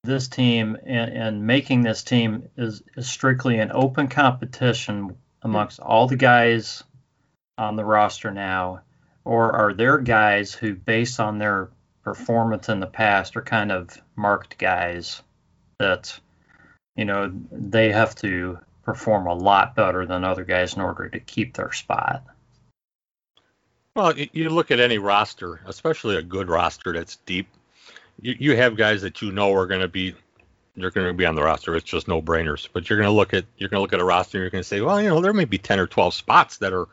this team and making this team is strictly an open competition amongst all the guys on the roster now, or are there guys who, based on their performance in the past, are kind of marked guys that, they have to perform a lot better than other guys in order to keep their spot? Well, you look at any roster, especially a good roster that's deep. You have guys that are going to be, they're going to be on the roster. It's just no-brainers. But you're going to look at a roster and you're going to say, well, there may be 10 or 12 spots that are,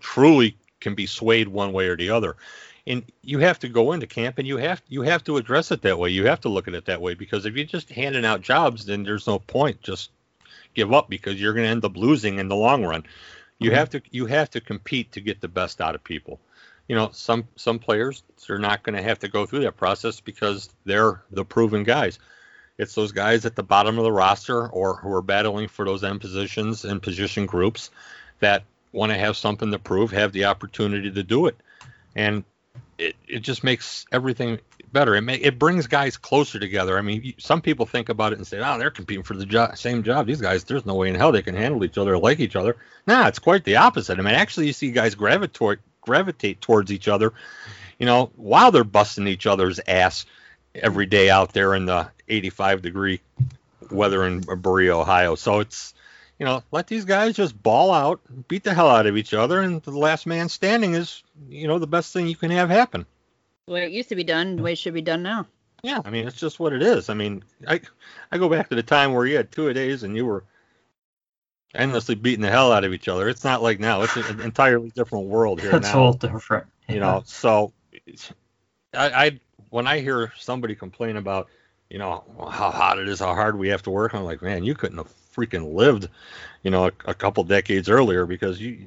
truly can be swayed one way or the other. And you have to go into camp and you have to address it that way. You have to look at it that way, because if you're just handing out jobs, then there's no point. Just give up, because you're going to end up losing in the long run. You have to compete to get the best out of people. Some players, they're not going to have to go through that process because they're the proven guys. It's those guys at the bottom of the roster or who are battling for those end positions and position groups that want to have something to prove, have the opportunity to do it. And it just makes everything better. It brings guys closer together. I mean, some people think about it and say, they're competing for the same job. These guys, there's no way in hell they can handle each other or like each other. Nah, it's quite the opposite. I mean, actually, you see guys gravitate towards each other, while they're busting each other's ass every day out there in the 85-degree weather in Berea, Ohio. So it's, let these guys just ball out, beat the hell out of each other, and the last man standing is, the best thing you can have happen. The way it used to be done, the way it should be done now. Yeah, I mean, it's just what it is. I mean, I go back to the time where you had two-a-days and you were endlessly beating the hell out of each other. It's not like now. It's an entirely different world here. It's all different. Yeah. So I when I hear somebody complain about, how hot it is, how hard we have to work, I'm like, man, you couldn't have freaking lived, a couple decades earlier, because you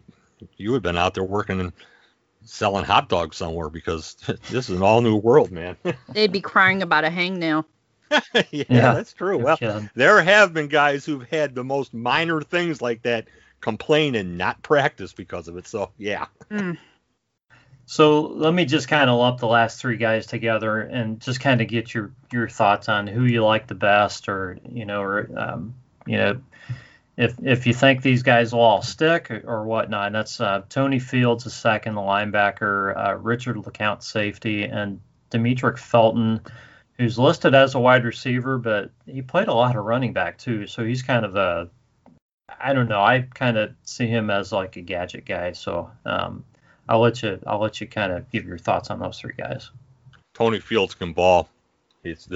had been out there working and selling hot dogs somewhere, because this is an all new world, man. They'd be crying about a hangnail. yeah, that's true. Well, there have been guys who've had the most minor things like that complain and not practice because of it. So, yeah. So let me just kind of lump the last three guys together and just kind of get your thoughts on who you like the best, or, if you think these guys will all stick or whatnot. And that's Tony Fields, the second, the linebacker, Richard LeCount, safety, and Demetric Felton, who's listed as a wide receiver, but he played a lot of running back too. So he's kind of I kind of see him as like a gadget guy. So I'll let you kind of give your thoughts on those three guys. Tony Fields can ball. He's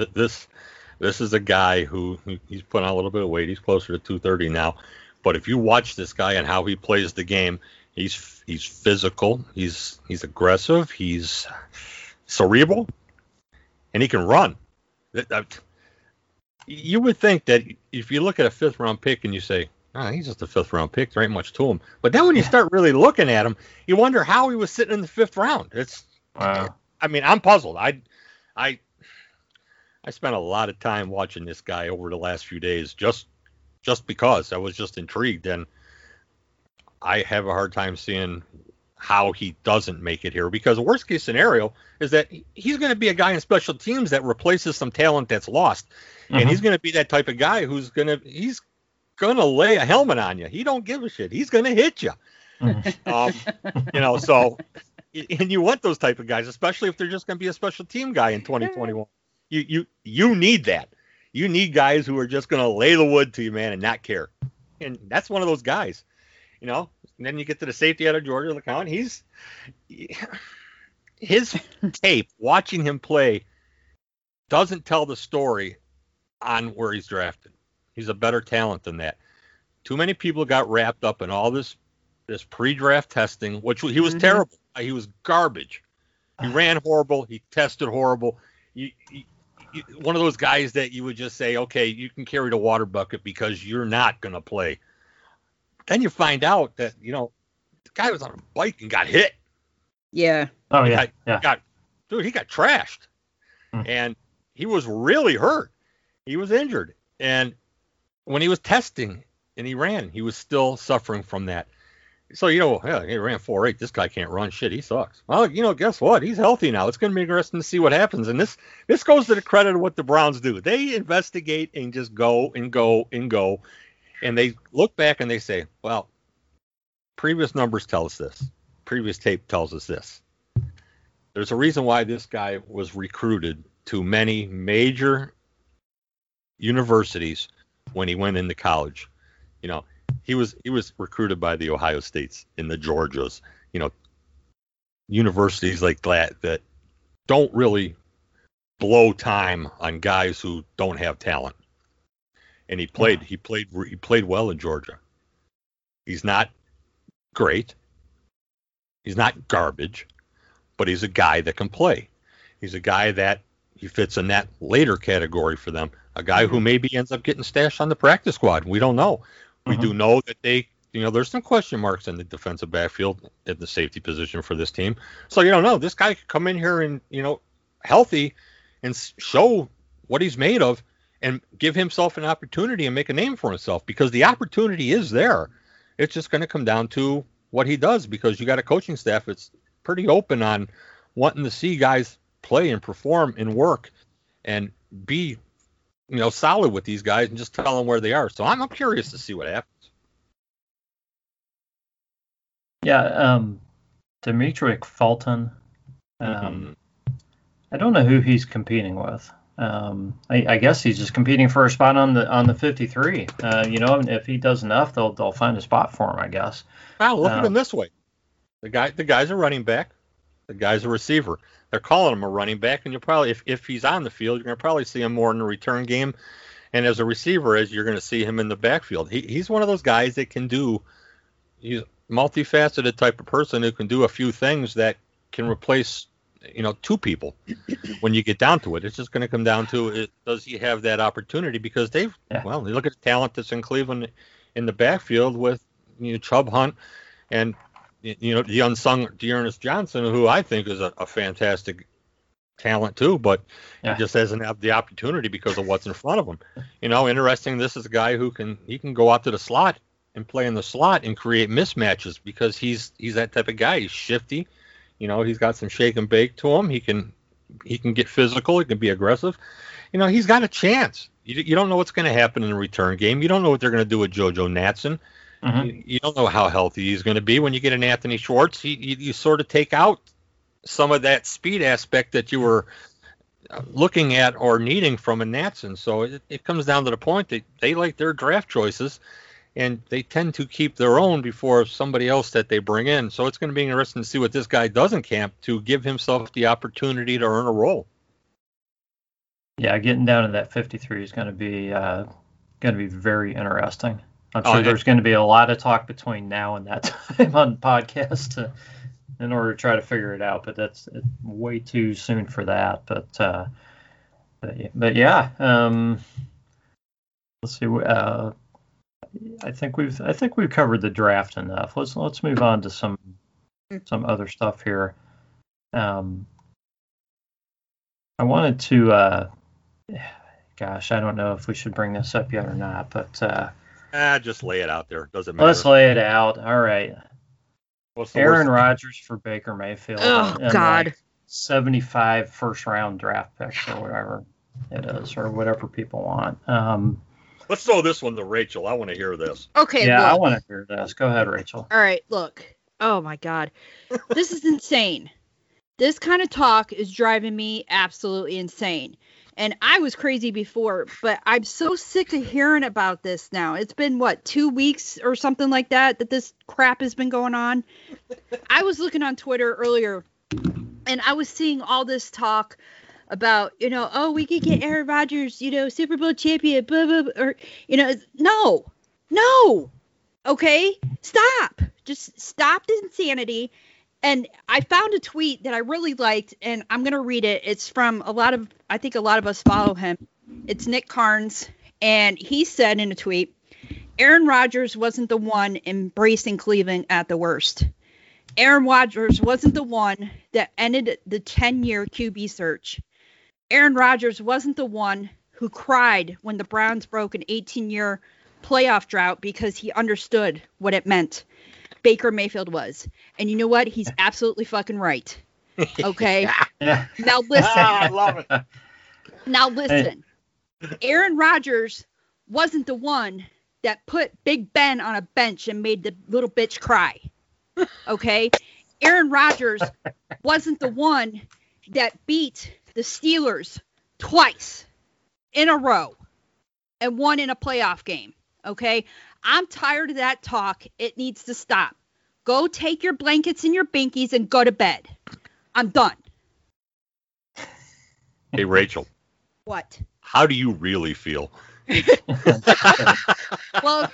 This is a guy who, he's put on a little bit of weight. He's closer to 230 now. But if you watch this guy and how he plays the game, he's physical. He's aggressive. He's cerebral. And he can run. You would think that if you look at a fifth-round pick and you say, oh, he's just a fifth-round pick, there ain't much to him. But then when you start really looking at him, you wonder how he was sitting in the fifth round. It's, wow. I mean, I'm puzzled. I spent a lot of time watching this guy over the last few days just because I was just intrigued, and I have a hard time seeing how he doesn't make it here, because the worst case scenario is that he's going to be a guy in special teams that replaces some talent that's lost. Mm-hmm. And he's going to be that type of guy who's going to lay a helmet on you. He don't give a shit. He's going to hit you. Mm-hmm. So, and you want those type of guys, especially if they're just going to be a special team guy in 2021. You need that. You need guys who are just going to lay the wood to you, man, and not care. And that's one of those guys, And then you get to the safety out of Georgia, LeCount. His tape, watching him play, doesn't tell the story on where he's drafted. He's a better talent than that. Too many people got wrapped up in all this pre-draft testing, which he was terrible. He was garbage. He ran horrible. He tested horrible. You, one of those guys that you would just say, okay, you can carry the water bucket because you're not going to play. Then you find out that, the guy was on a bike and got hit. Yeah. Oh, yeah. He got trashed. Mm. And he was really hurt. He was injured. And when he was testing and he ran, he was still suffering from that. So, he ran 4.8. This guy can't run. Shit, he sucks. Well, guess what? He's healthy now. It's going to be interesting to see what happens. And this goes to the credit of what the Browns do. They investigate and just go and go and go. And they look back and they say, well, previous numbers tell us this. Previous tape tells us this. There's a reason why this guy was recruited to many major universities when he went into college. He was recruited by the Ohio States and the Georgias, universities like that don't really blow time on guys who don't have talent. And he played well in Georgia. He's not great. He's not garbage, but he's a guy that can play. He's a guy that he fits in that later category for them. A guy who maybe ends up getting stashed on the practice squad. We don't know. We do know that they, there's some question marks in the defensive backfield at the safety position for this team. So you don't know. This guy could come in here and, healthy and show what he's made of, and give himself an opportunity and make a name for himself, because the opportunity is there. It's just going to come down to what he does, because you got a coaching staff that's pretty open on wanting to see guys play and perform and work and be, solid with these guys and just tell them where they are. So I'm curious to see what happens. Yeah. Demetric Felton. I don't know who he's competing with. I guess he's just competing for a spot on the 53. And if he does enough, they'll find a spot for him, I guess. Wow, look at him this way. The guy's a running back. The guy's a receiver. They're calling him a running back, and you'll probably, if he's on the field, you're gonna probably see him more in the return game, and as a receiver, as you're gonna see him in the backfield. He's one of those guys that can do. He's a multifaceted type of person who can do a few things that can replace, two people. When you get down to it, it's just going to come down to it. Does he have that opportunity? Because they look at the talent that's in Cleveland in the backfield with Chubb, Hunt, and the unsung Dearness Johnson, who I think is a fantastic talent too, but he just hasn't had the opportunity because of what's in front of him. Interesting. This is a guy who can go out to the slot and play in the slot and create mismatches, because he's that type of guy. He's shifty. He's got some shake and bake to him. He can get physical. He can be aggressive. He's got a chance. You don't know what's going to happen in the return game. You don't know what they're going to do with JoJo Natson. Mm-hmm. You don't know how healthy he's going to be. When you get an Anthony Schwartz, you sort of take out some of that speed aspect that you were looking at or needing from a Natson. So it comes down to the point that they like their draft choices, and they tend to keep their own before somebody else that they bring in. So it's going to be interesting to see what this guy does in camp to give himself the opportunity to earn a role. Yeah, getting down to that 53 is going to be very interesting. I'm sure there's going to be a lot of talk between now and that time on podcasts in order to try to figure it out. But it's way too soon for that. But yeah. Let's see. I think we've covered the draft enough. Let's move on to some other stuff here. I wanted to. Gosh, I don't know if we should bring this up yet or not, but. Just lay it out there. Doesn't matter. Let's lay it out. All right. Aaron Rodgers for Baker Mayfield. Oh, God. Like 75 first-round draft picks or whatever it is, or whatever people want. Let's throw this one to Raechelle. I want to hear this. Okay. Yeah, I want to hear this. Go ahead, Raechelle. All right, look. Oh, my God. This is insane. This kind of talk is driving me absolutely insane. And I was crazy before, but I'm so sick of hearing about this now. It's been, 2 weeks or something like that this crap has been going on? I was looking on Twitter earlier, and I was seeing all this talk about, we could get Aaron Rodgers, Super Bowl champion, blah, blah, blah, or, no. Okay? Stop. Just stop the insanity. And I found a tweet that I really liked, and I'm going to read it. It's from I think a lot of us follow him. It's Nick Carnes, and he said in a tweet, Aaron Rodgers wasn't the one embracing Cleveland at the worst. Aaron Rodgers wasn't the one that ended the 10-year QB search. Aaron Rodgers wasn't the one who cried when the Browns broke an 18-year playoff drought because he understood what it meant. Baker Mayfield was. And you know what? He's absolutely fucking right. Okay? Yeah. Now listen. I love it. Now listen. Hey. Aaron Rodgers wasn't the one that put Big Ben on a bench and made the little bitch cry. Okay? Aaron Rodgers wasn't the one that beat the Steelers twice in a row and won in a playoff game. Okay? I'm tired of that talk. It needs to stop. Go take your blankets and your binkies and go to bed. I'm done. Hey, Raechelle. What? How do you really feel? Well,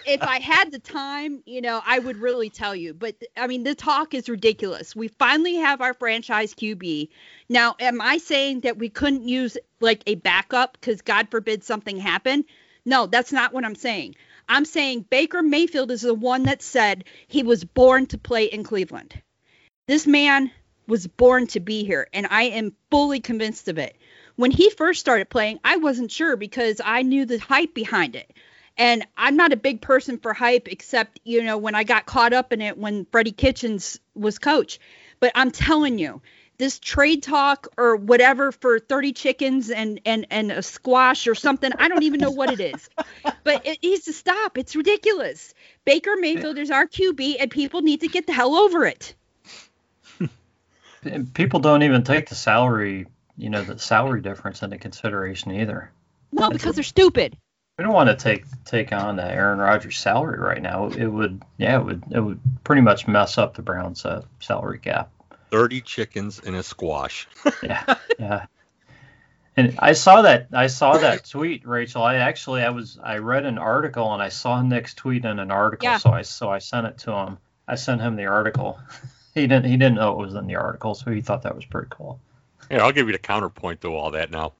if I had the time, I would really tell you. But, the talk is ridiculous. We finally have our franchise QB. Now, am I saying that we couldn't use, a backup because, God forbid, something happened? No, that's not what I'm saying. I'm saying Baker Mayfield is the one that said he was born to play in Cleveland. This man was born to be here, and I am fully convinced of it. When he first started playing, I wasn't sure because I knew the hype behind it. And I'm not a big person for hype except, when I got caught up in it when Freddie Kitchens was coach. But I'm telling you, this trade talk or whatever for 30 chickens and a squash or something. I don't even know what it is. But it needs to stop. It's ridiculous. Baker Mayfield is our QB, and people need to get the hell over it. People don't even take the salary, the salary difference into consideration either. No, because they're stupid. We don't want to take on Aaron Rodgers' salary right now. It would pretty much mess up the Browns' salary cap. 30 chickens in a squash. Yeah. And I saw that tweet, Raechelle. I read an article and I saw Nick's tweet in an article, so I sent it to him. I sent him the article. He didn't know it was in the article, so he thought that was pretty cool. Yeah, I'll give you the counterpoint to all that now.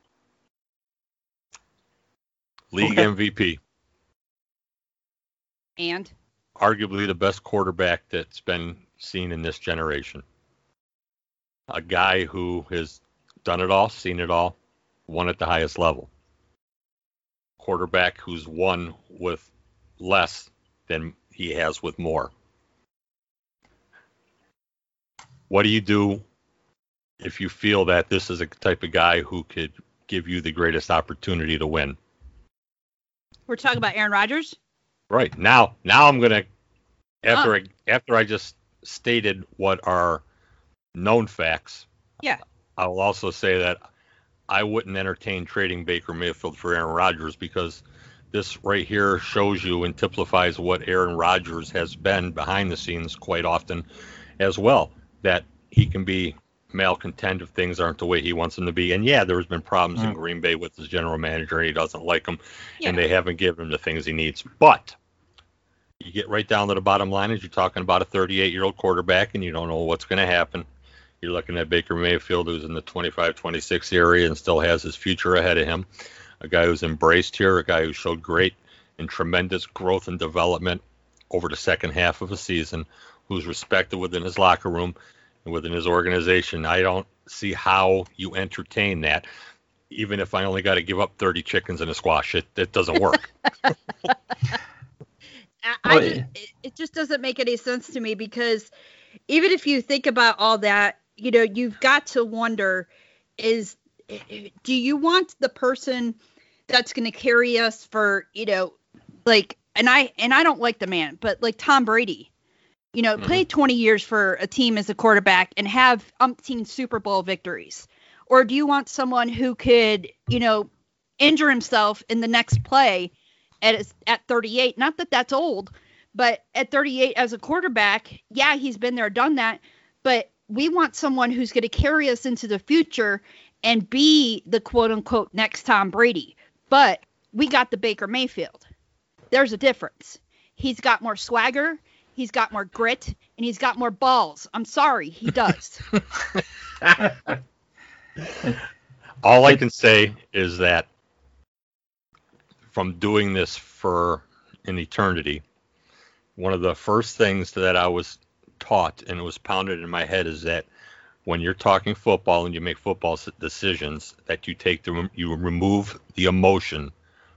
League MVP. And arguably the best quarterback that's been seen in this generation. A guy who has done it all, seen it all, won at the highest level. Quarterback who's won with less than he has with more. What do you do if you feel that this is a type of guy who could give you the greatest opportunity to win? We're talking about Aaron Rodgers? Right. Now I'm going to, after I just stated what our known facts. Yeah. I will also say that I wouldn't entertain trading Baker Mayfield for Aaron Rodgers because this right here shows you and typifies what Aaron Rodgers has been behind the scenes quite often as well, that he can be malcontent if things aren't the way he wants them to be. And, there's been problems in Green Bay with his general manager. And he doesn't like him, and they haven't given him the things he needs. But you get right down to the bottom line is you're talking about a 38-year-old quarterback, and you don't know what's going to happen. You're looking at Baker Mayfield, who's in the 25, 26 area and still has his future ahead of him. A guy who's embraced here, a guy who showed great in tremendous growth and development over the second half of a season, who's respected within his locker room and within his organization. I don't see how you entertain that, even if I only got to give up 30 chickens and a squash. It doesn't work. It just doesn't make any sense to me, because even if you think about all that, you know, you've got to wonder, is, do you want the person that's going to carry us for, you know, like, and I don't like the man, but like Tom Brady, you know, mm-hmm. played 20 years for a team as a quarterback and have umpteen Super Bowl victories? Or do you want someone who could, you know, injure himself in the next play at 38? Not that that's old, but at 38 as a quarterback, yeah, he's been there, done that. But we want someone who's going to carry us into the future and be the quote-unquote next Tom Brady. But we got the Baker Mayfield. There's a difference. He's got more swagger, he's got more grit, and he's got more balls. I'm sorry, he does. All I can say is that from doing this for an eternity, one of the first things that I was taught and it was pounded in my head is that when you're talking football and you make football decisions, that you you remove the emotion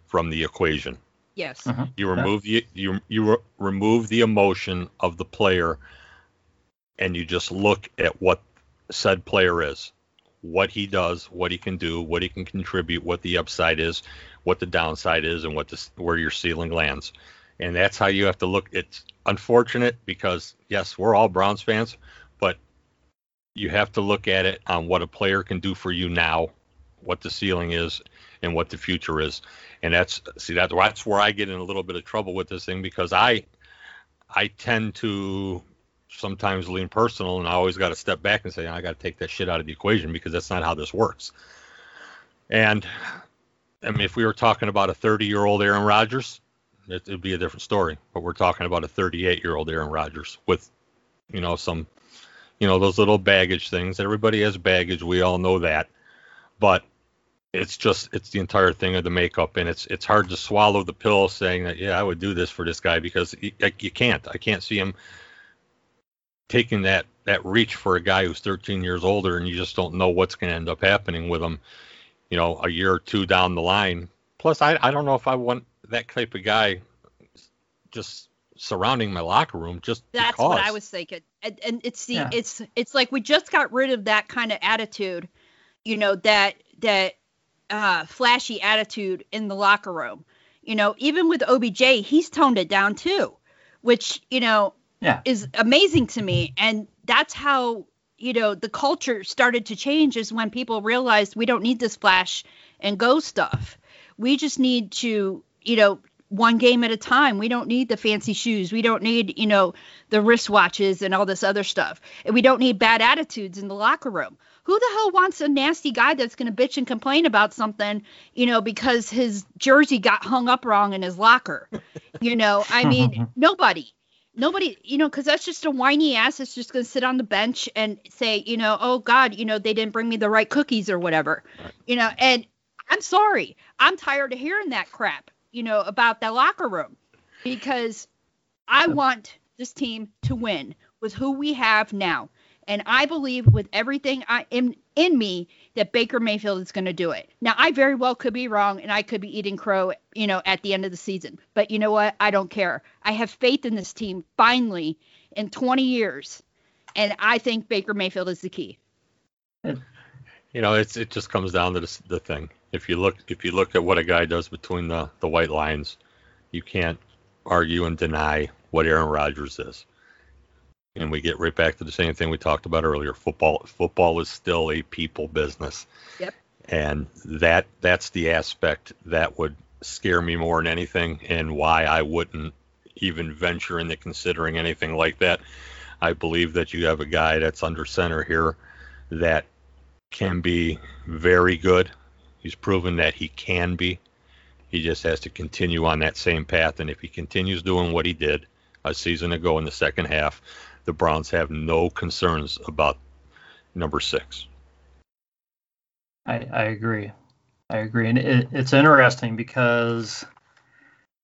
from the equation. Yes. Uh-huh. You remove remove the emotion of the player, and you just look at what said player is, what he does, what he can do, what he can contribute, what the upside is, what the downside is, and where your ceiling lands. And that's how you have to look. It's unfortunate because, yes, we're all Browns fans, but you have to look at it on what a player can do for you now, what the ceiling is, and what the future is. And that's where I get in a little bit of trouble with this thing, because I tend to sometimes lean personal, and I always got to step back and say, I got to take that shit out of the equation, because that's not how this works. And I mean, if we were talking about a 30-year-old Aaron Rodgers, it'd be a different story, but we're talking about a 38-year-old Aaron Rodgers with, you know, some, you know, those little baggage things. Everybody has baggage. We all know that, but it's the entire thing of the makeup. And it's hard to swallow the pill saying that, yeah, I would do this for this guy, because you can't. I can't see him taking that reach for a guy who's 13 years older, and you just don't know what's going to end up happening with him, you know, a year or two down the line. Plus, I don't know if I want that type of guy just surrounding my locker room. Just that's because. What I was thinking, and it's like we just got rid of that kind of attitude, you know, that flashy attitude in the locker room. You know, even with OBJ, he's toned it down too, which, you know. Yeah. Is amazing to me. And that's how, you know, the culture started to change, is when people realized we don't need this flash and go stuff. We just need to, you know, one game at a time. We don't need the fancy shoes. We don't need, you know, the wristwatches and all this other stuff. And we don't need bad attitudes in the locker room. Who the hell wants a nasty guy that's going to bitch and complain about something, you know, because his jersey got hung up wrong in his locker? You know, I mean, Nobody, you know, because that's just a whiny ass that's just going to sit on the bench and say, you know, oh, God, you know, they didn't bring me the right cookies or whatever, right. You know, and I'm sorry. I'm tired of hearing that crap, you know, about the locker room, because I want this team to win with who we have now. And I believe with everything in me that Baker Mayfield is going to do it. Now, I very well could be wrong, and I could be eating crow, you know, at the end of the season. But you know what? I don't care. I have faith in this team finally in 20 years. And I think Baker Mayfield is the key. You know, it just comes down to the thing. If you look at what a guy does between the white lines, you can't argue and deny what Aaron Rodgers is. And we get right back to the same thing we talked about earlier. Football is still a people business. Yep. And that's the aspect that would scare me more than anything, and why I wouldn't even venture into considering anything like that. I believe that you have a guy that's under center here that can be very good. He's proven that he can be. He just has to continue on that same path. And if he continues doing what he did a season ago in the second half, the Browns have no concerns about number 6. I agree. And it's interesting because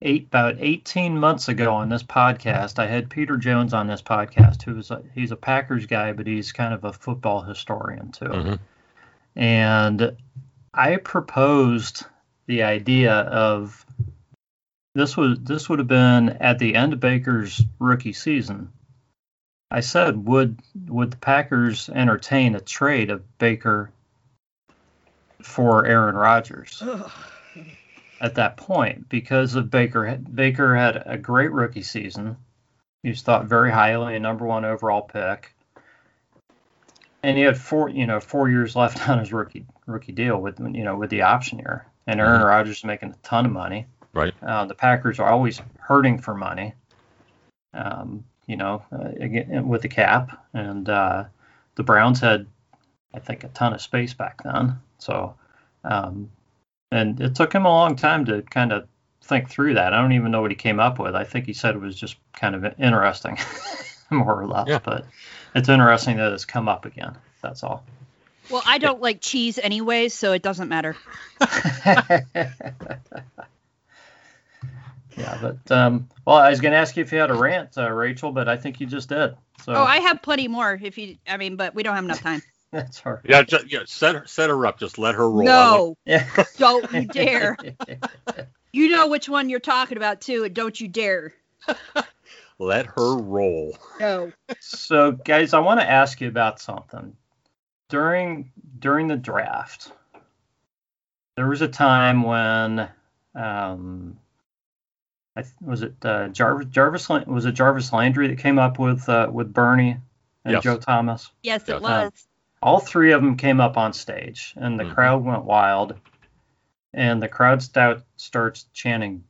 about 18 months ago on this podcast, I had Peter Jones on this podcast, he's a Packers guy, but he's kind of a football historian too. Mm-hmm. And I proposed the idea of this would have been at the end of Baker's rookie season. I said, would the Packers entertain a trade of Baker for Aaron Rodgers? Ugh. At that point, because of Baker had a great rookie season. He was thought very highly, a number one overall pick, and he had four years left on his rookie deal with the option year. And Aaron Rodgers is making a ton of money. Right. The Packers are always hurting for money. Again, with the cap, and the Browns had, I think, a ton of space back then. So. And it took him a long time to kind of think through that. I don't even know what he came up with. I think he said it was just kind of interesting, more or less. Yeah. But it's interesting that it's come up again. That's all. Well, I don't like cheese anyway, so it doesn't matter. Yeah, but I was going to ask you if you had a rant, Raechelle, but I think you just did. So. Oh, I have plenty more. But we don't have enough time. That's her. Yeah, set her up. Just let her roll. No, don't you dare. You know which one you're talking about, too, and don't you dare. Let her roll. No. So, guys, I want to ask you about something. During the draft, there was a time when, was it Jarvis Landry that came up with Bernie and Joe Thomas? Yes, it was. All three of them came up on stage, and the crowd went wild, and the crowd starts chanting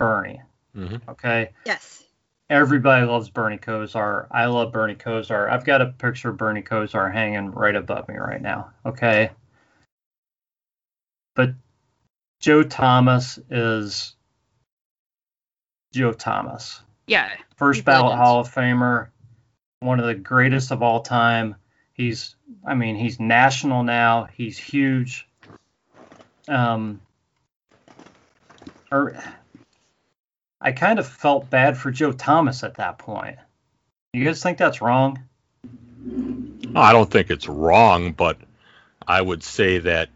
Bernie. Mm-hmm. Okay? Yes. Everybody loves Bernie Kosar. I love Bernie Kosar. I've got a picture of Bernie Kosar hanging right above me right now. Okay? But Joe Thomas is Joe Thomas. Yeah. First ballot Hall of Famer, one of the greatest of all time. He's national now. He's huge. I kind of felt bad for Joe Thomas at that point. You guys think that's wrong? I don't think it's wrong, but I would say that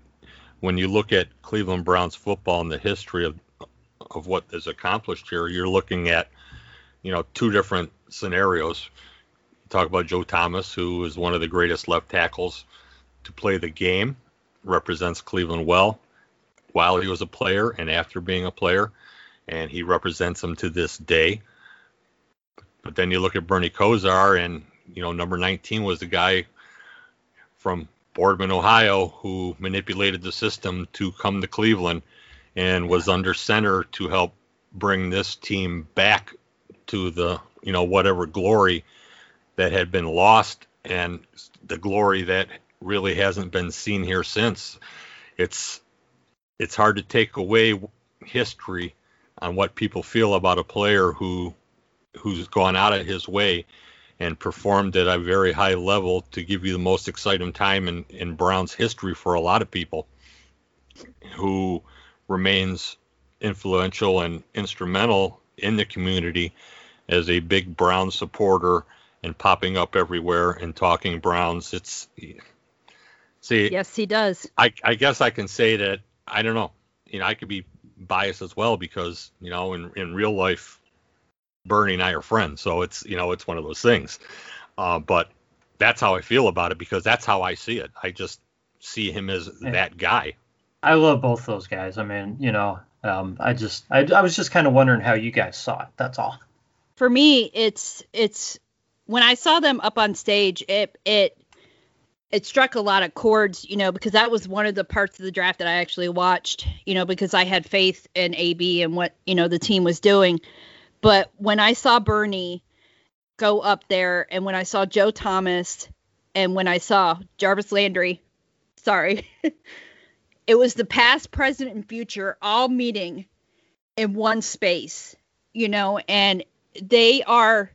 when you look at Cleveland Browns football and the history of what is accomplished here, you're looking at, two different scenarios. Talk about Joe Thomas, who is one of the greatest left tackles to play the game, represents Cleveland well while he was a player and after being a player, and he represents them to this day. But then you look at Bernie Kosar, and number 19 was the guy from Boardman, Ohio, who manipulated the system to come to Cleveland and was under center to help bring this team back to the whatever glory that had been lost, and the glory that really hasn't been seen here since. It's hard to take away history on what people feel about a player who's gone out of his way and performed at a very high level to give you the most exciting time in Brown's history for a lot of people, who remains influential and instrumental in the community as a big Brown supporter and popping up everywhere and talking Browns. Yes, he does. I guess I can say that, I don't know. I could be biased as well because, in real life, Bernie and I are friends. So it's one of those things. But that's how I feel about it, because that's how I see it. I just see him as that guy. I love both those guys. I was just kind of wondering how you guys saw it. That's all. For me, it's, when I saw them up on stage, it struck a lot of chords, because that was one of the parts of the draft that I actually watched, because I had faith in AB and what, the team was doing. But when I saw Bernie go up there, and when I saw Joe Thomas, and when I saw Jarvis Landry, sorry, it was the past, present, and future all meeting in one space, and they are...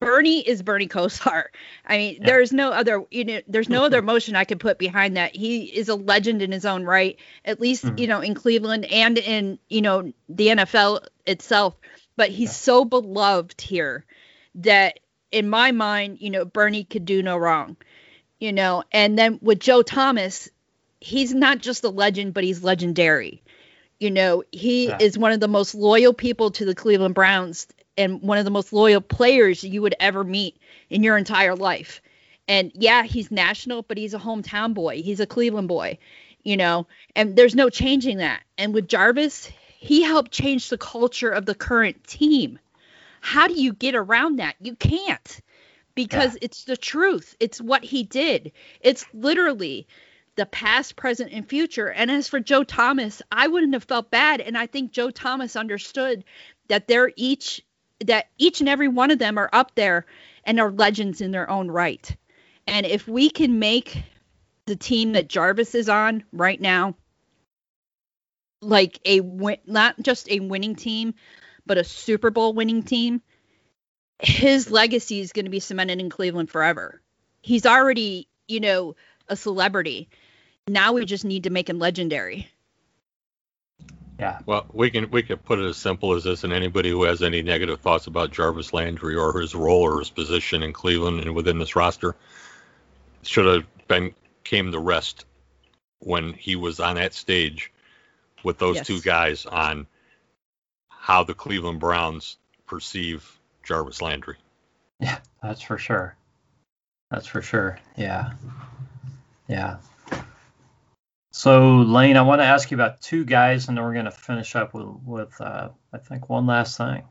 Bernie is Bernie Kosar. I mean, yeah. There's no other, there's no other emotion I could put behind that. He is a legend in his own right, at least, in Cleveland and in, the NFL itself. But he's so beloved here that in my mind, Bernie could do no wrong, And then with Joe Thomas, he's not just a legend, but he's legendary. He is one of the most loyal people to the Cleveland Browns and one of the most loyal players you would ever meet in your entire life. And yeah, he's national, but he's a hometown boy. He's a Cleveland boy, and there's no changing that. And with Jarvis, he helped change the culture of the current team. How do you get around that? You can't, because it's the truth. It's what he did. It's literally the past, present, and future. And as for Joe Thomas, I wouldn't have felt bad. And I think Joe Thomas understood that each and every one of them are up there and are legends in their own right. And if we can make the team that Jarvis is on right now, like not just a winning team, but a Super Bowl winning team, his legacy is going to be cemented in Cleveland forever. He's already, a celebrity. Now we just need to make him legendary. Yeah. Well, we can put it as simple as this, and anybody who has any negative thoughts about Jarvis Landry or his role or his position in Cleveland and within this roster should have came to rest when he was on that stage with those two guys on how the Cleveland Browns perceive Jarvis Landry. Yeah, that's for sure. Yeah. Yeah. So, Lane, I want to ask you about two guys, and then we're going to finish up with I think, one last thing.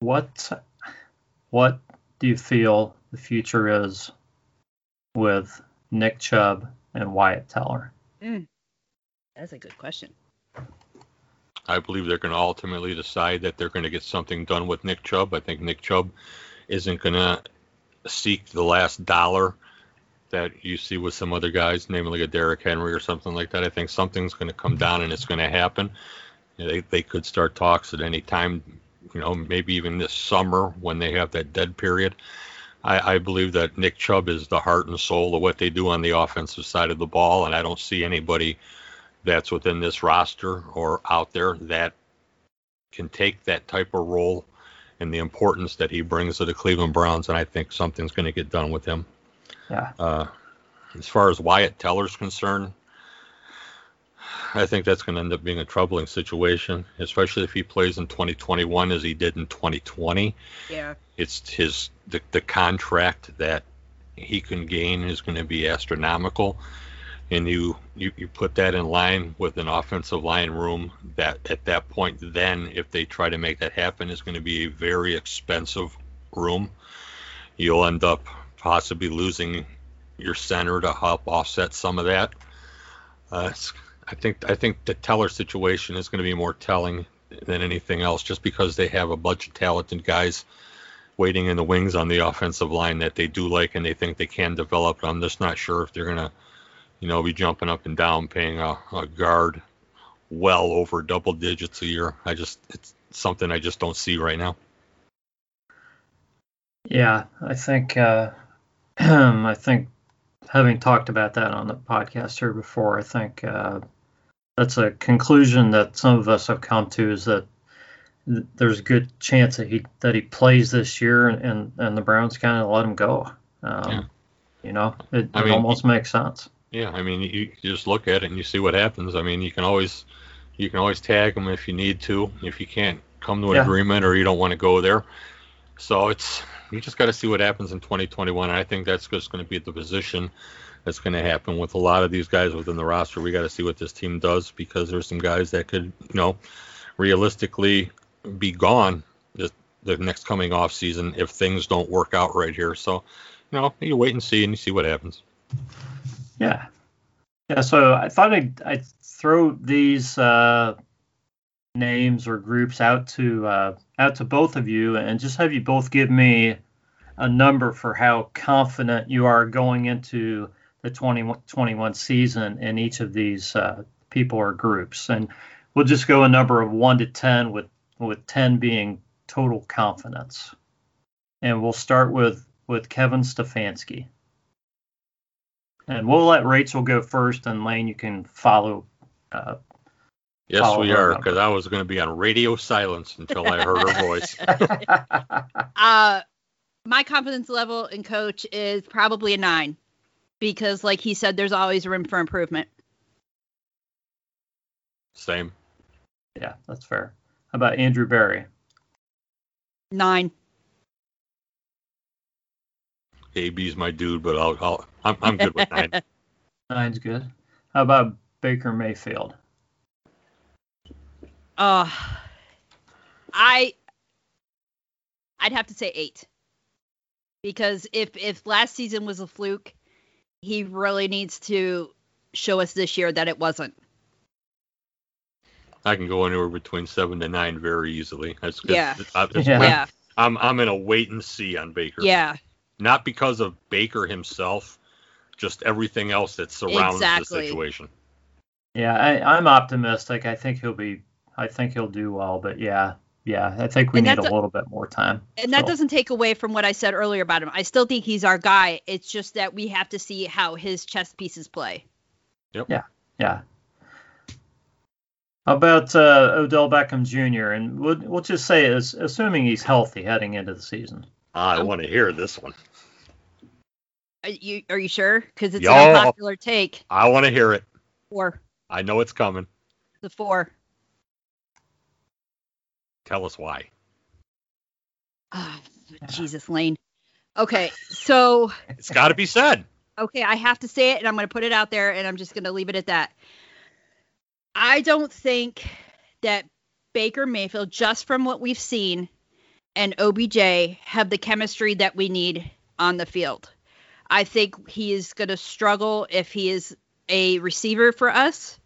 What do you feel the future is with Nick Chubb and Wyatt Teller? That's a good question. I believe they're going to ultimately decide that they're going to get something done with Nick Chubb. I think Nick Chubb isn't going to seek the last dollar that you see with some other guys, namely a Derrick Henry or something like that. I think something's going to come down and it's going to happen. They could start talks at any time, maybe even this summer when they have that dead period. I believe that Nick Chubb is the heart and soul of what they do on the offensive side of the ball, and I don't see anybody that's within this roster or out there that can take that type of role and the importance that he brings to the Cleveland Browns, and I think something's going to get done with him. Yeah. As far as Wyatt Teller's concerned, I think that's going to end up being a troubling situation, especially if he plays in 2021 as he did in 2020. Yeah. It's the contract that he can gain is going to be astronomical, and you put that in line with an offensive line room that at that point then, if they try to make that happen, is going to be a very expensive room. You'll end up possibly losing your center to help offset some of that. I think the Teller situation is going to be more telling than anything else, just because they have a bunch of talented guys waiting in the wings on the offensive line that they do like and they think they can develop. I'm just not sure if they're going to, be jumping up and down, paying a guard well over double digits a year. It's something I just don't see right now. Yeah, I think. I think, having talked about that on the podcast here before, I think that's a conclusion that some of us have come to, is that there's a good chance that he plays this year and the Browns kind of let him go. It almost makes sense. Yeah, I mean, you just look at it and you see what happens. I mean, you can always tag him if you need to, if you can't come to an agreement or you don't want to go there. So you just got to see what happens in 2021. And I think that's just going to be the position that's going to happen with a lot of these guys within the roster. We got to see what this team does, because there's some guys that could, realistically be gone the next coming off season if things don't work out right here. So, you wait and you see what happens. Yeah. Yeah. So I thought I'd throw these names or groups out to both of you, and just have you both give me a number for how confident you are going into the 2021 season in each of these people or groups. And we'll just go a number of 1 to 10, with 10 being total confidence? And we'll start with Kevin Stefanski. And we'll let Raechelle go first, and Lane, you can follow. Yes, we are, because I was going to be on radio silence until I heard her voice. My confidence level in Coach is probably a 9, because, like he said, there's always room for improvement. Same. Yeah, that's fair. How about Andrew Berry? 9. AB's my dude, but I'm good with 9. 9's good. How about Baker Mayfield? I'd have to say 8, because if last season was a fluke, he really needs to show us this year that it wasn't. I can go anywhere between 7 to 9 very easily. That's I'm in a wait and see on Baker. Yeah. Not because of Baker himself, just everything else that surrounds the situation. Yeah, I'm optimistic. I think he'll do well, but yeah, I think we need a little bit more time. And that doesn't take away from what I said earlier about him. I still think he's our guy. It's just that we have to see how his chess pieces play. Yep. Yeah. How about Odell Beckham Jr.? And we'll just say, assuming he's healthy heading into the season. I want to hear this one. Are you sure? Because it's an unpopular take. I want to hear it. 4. I know it's coming. The 4. Tell us why. Oh, Jesus, Lane. Okay, so... It's got to be said. Okay, I have to say it, and I'm going to put it out there, and I'm just going to leave it at that. I don't think that Baker Mayfield, just from what we've seen, and OBJ have the chemistry that we need on the field. I think he is going to struggle if he is a receiver for us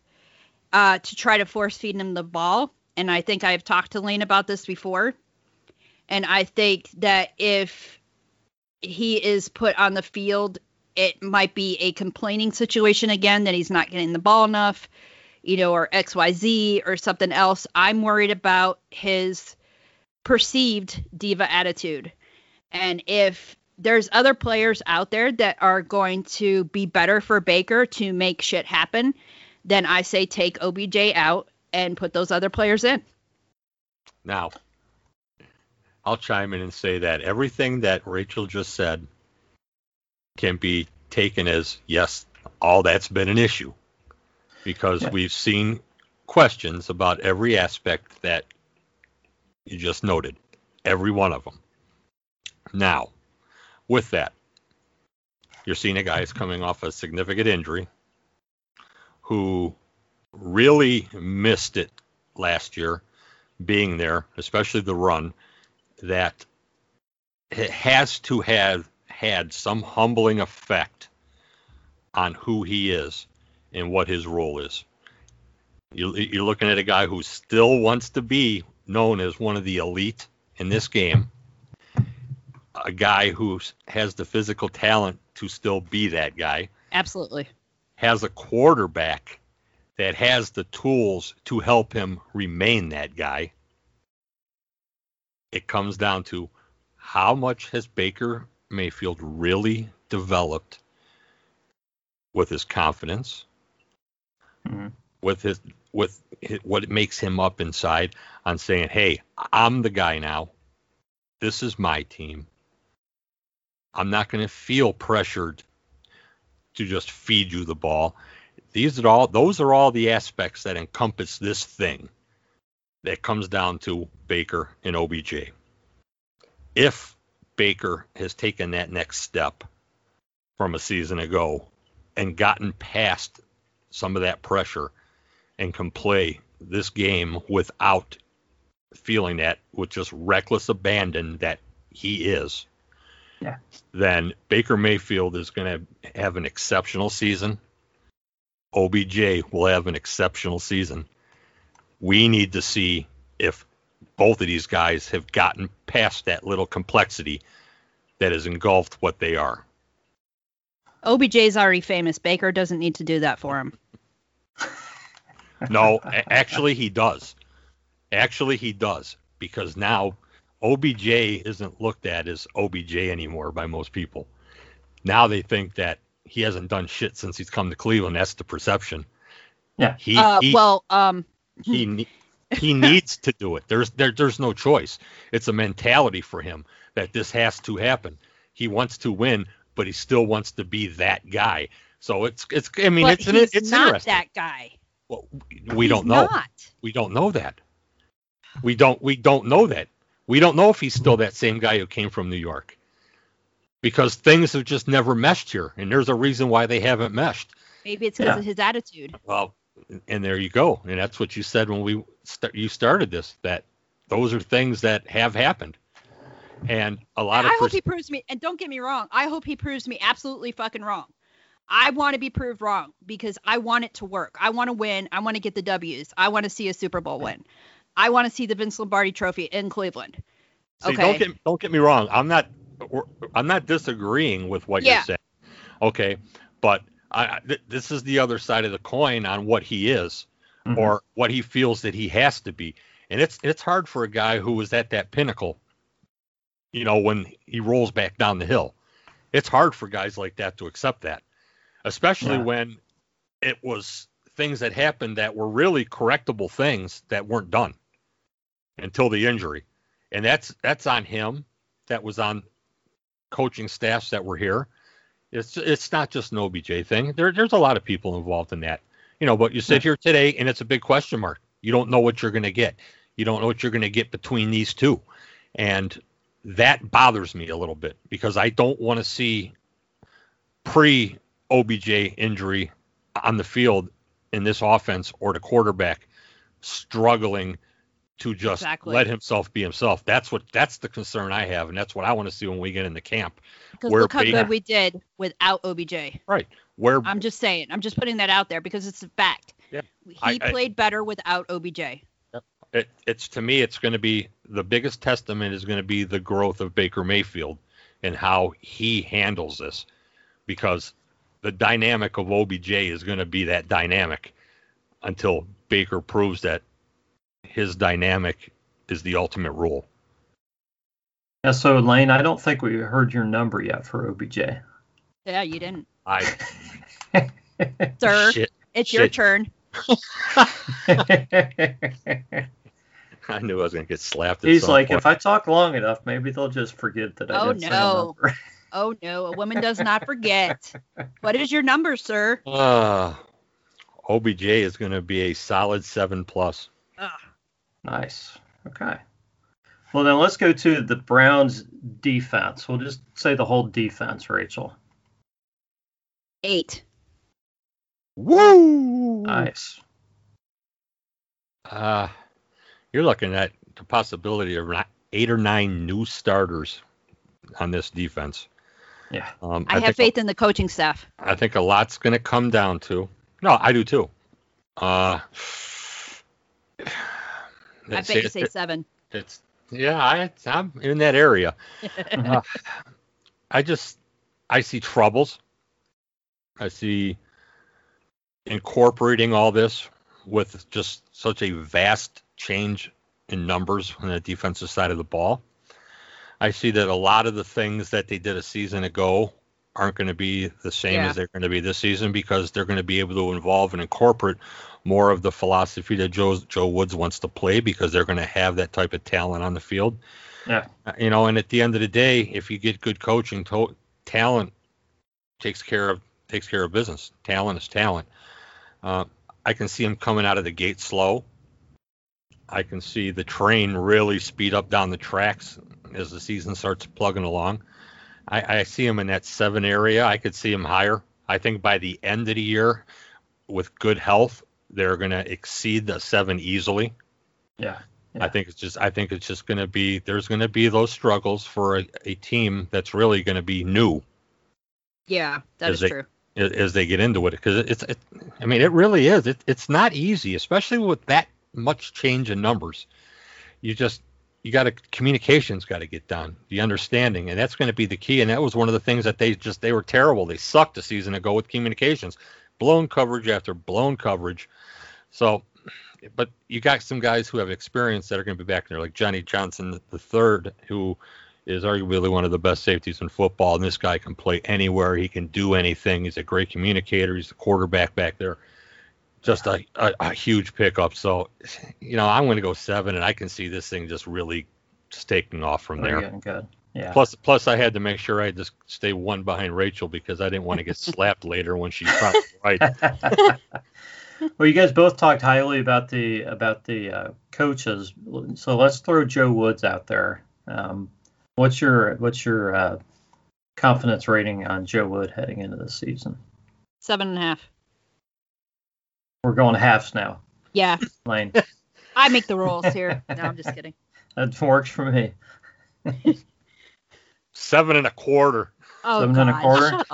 to try to force feed him the ball. And I think I've talked to Lane about this before. And I think that if he is put on the field, it might be a complaining situation again, that he's not getting the ball enough, or XYZ or something else. I'm worried about his perceived diva attitude. And if there's other players out there that are going to be better for Baker to make shit happen, then I say take OBJ out and put those other players in. Now, I'll chime in and say that everything that Raechelle just said can be taken as, yes, all that's been an issue, because we've seen questions about every aspect that you just noted, every one of them. Now, with that, you're seeing a guy is coming off a significant injury who really missed it last year, being there, especially the run, that it has to have had some humbling effect on who he is and what his role is. You're looking at a guy who still wants to be known as one of the elite in this game, a guy who has the physical talent to still be that guy. Absolutely. Has a quarterback that has the tools to help him remain that guy. It comes down to how much has Baker Mayfield really developed with his confidence, with what makes him up inside on saying, hey, I'm the guy now. This is my team. I'm not going to feel pressured to just feed you the ball. Those are all the aspects that encompass this thing that comes down to Baker and OBJ. If Baker has taken that next step from a season ago and gotten past some of that pressure and can play this game without feeling that, with just reckless abandon that he is, then Baker Mayfield is going to have an exceptional season. OBJ will have an exceptional season. We need to see if both of these guys have gotten past that little complexity that has engulfed what they are. OBJ's already famous. Baker doesn't need to do that for him. No, actually he does. Because now OBJ isn't looked at as OBJ anymore by most people. Now they think that he hasn't done shit since he's come to Cleveland. That's the perception. Yeah. He needs to do it. There's no choice. It's a mentality for him that this has to happen. He wants to win, but he still wants to be that guy. So it's. I mean, but it's not interesting. That guy. Well, we don't know. We don't know that. We don't know that. We don't know if he's still that same guy who came from New York, because things have just never meshed here, and there's a reason why they haven't meshed. Maybe it's because of his attitude. Well, and there you go. And that's what you said when you started this, that those are things that have happened. And a lot of... I hope he proves me, and don't get me wrong, I hope he proves me absolutely fucking wrong. I want to be proved wrong because I want it to work. I want to win. I want to get the W's. I want to see a Super Bowl win. I want to see the Vince Lombardi Trophy in Cleveland. Okay. See, don't get me wrong. I'm not disagreeing with what you're saying. Okay, but this is the other side of the coin on what he is, mm-hmm. or what he feels that he has to be, and it's hard for a guy who was at that pinnacle. You know, when he rolls back down the hill, it's hard for guys like that to accept that, especially when it was things that happened that were really correctable things that weren't done until the injury, and that's on him. That was on coaching staffs that were here. It's not just an OBJ thing. There's a lot of people involved in that, you know. But you sit here today, and it's a big question mark. You don't know what you're going to get. You don't know what you're going to get between these two, and that bothers me a little bit because I don't want to see pre-OBJ injury on the field in this offense or the quarterback struggling to just let himself be himself. That's the concern I have, and that's what I want to see when we get in the camp. Because look how good we did without OBJ. Right. I'm just saying. I'm just putting that out there because it's a fact. Yeah, he played better without OBJ. It's to me, it's going to be the biggest testament is going to be the growth of Baker Mayfield and how he handles this, because the dynamic of OBJ is going to be that dynamic until Baker proves that his dynamic is the ultimate rule. Yeah, so Lane, I don't think we heard your number yet for OBJ. Yeah, you didn't. Sir, shit, it's your turn. I knew I was going to get slapped. He's like, point. If I talk long enough, maybe they'll just forget that I didn't say a number. Oh, no. A woman does not forget. What is your number, sir? OBJ is going to be a solid 7+. Nice. Okay. Well, then let's go to the Browns defense. We'll just say the whole defense, Raechelle. 8. Woo! Nice. You're looking at the possibility of 8 or 9 new starters on this defense. Yeah. I have faith in the coaching staff. I think a lot's going to come down to... No, I do too. I bet you say 7. I'm in that area. I see troubles. I see incorporating all this with just such a vast change in numbers on the defensive side of the ball. I see that a lot of the things that they did a season ago aren't going to be the same as they're going to be this season, because they're going to be able to involve and incorporate more of the philosophy that Joe Woods wants to play, because they're going to have that type of talent on the field. Yeah. You know, and at the end of the day, if you get good coaching, talent takes care of business. Talent is talent. I can see him coming out of the gate slow. I can see the train really speed up down the tracks as the season starts plugging along. I see him in that 7 area. I could see him higher. I think by the end of the year, with good health, they're going to exceed the 7 easily. Yeah. I think it's just going to be, there's going to be those struggles for a team that's really going to be new. Yeah, that is true. As they get into it, because it really is. It's not easy, especially with that much change in numbers. Communication's got to get done, the understanding, and that's going to be the key. And that was one of the things that they were terrible. They sucked a season ago with communications, blown coverage after blown coverage. So but you got some guys who have experience that are going to be back there, like Johnny Johnson III, who is arguably one of the best safeties in football. And this guy can play anywhere. He can do anything. He's a great communicator. He's the quarterback back there. Just a huge pickup. So, you know, I'm going to go 7, and I can see this thing just really just taking off from there. Getting good. Yeah. Plus, I had to make sure I had to stay one behind Raechelle because I didn't want to get slapped later when she's probably right. Well, you guys both talked highly about the coaches, so let's throw Joe Woods out there. What's your confidence rating on Joe Wood heading into this season? 7.5. We're going halves now. Yeah. Lane. I make the rules here. No, I'm just kidding. That works for me. 7.25. Oh, 7.25.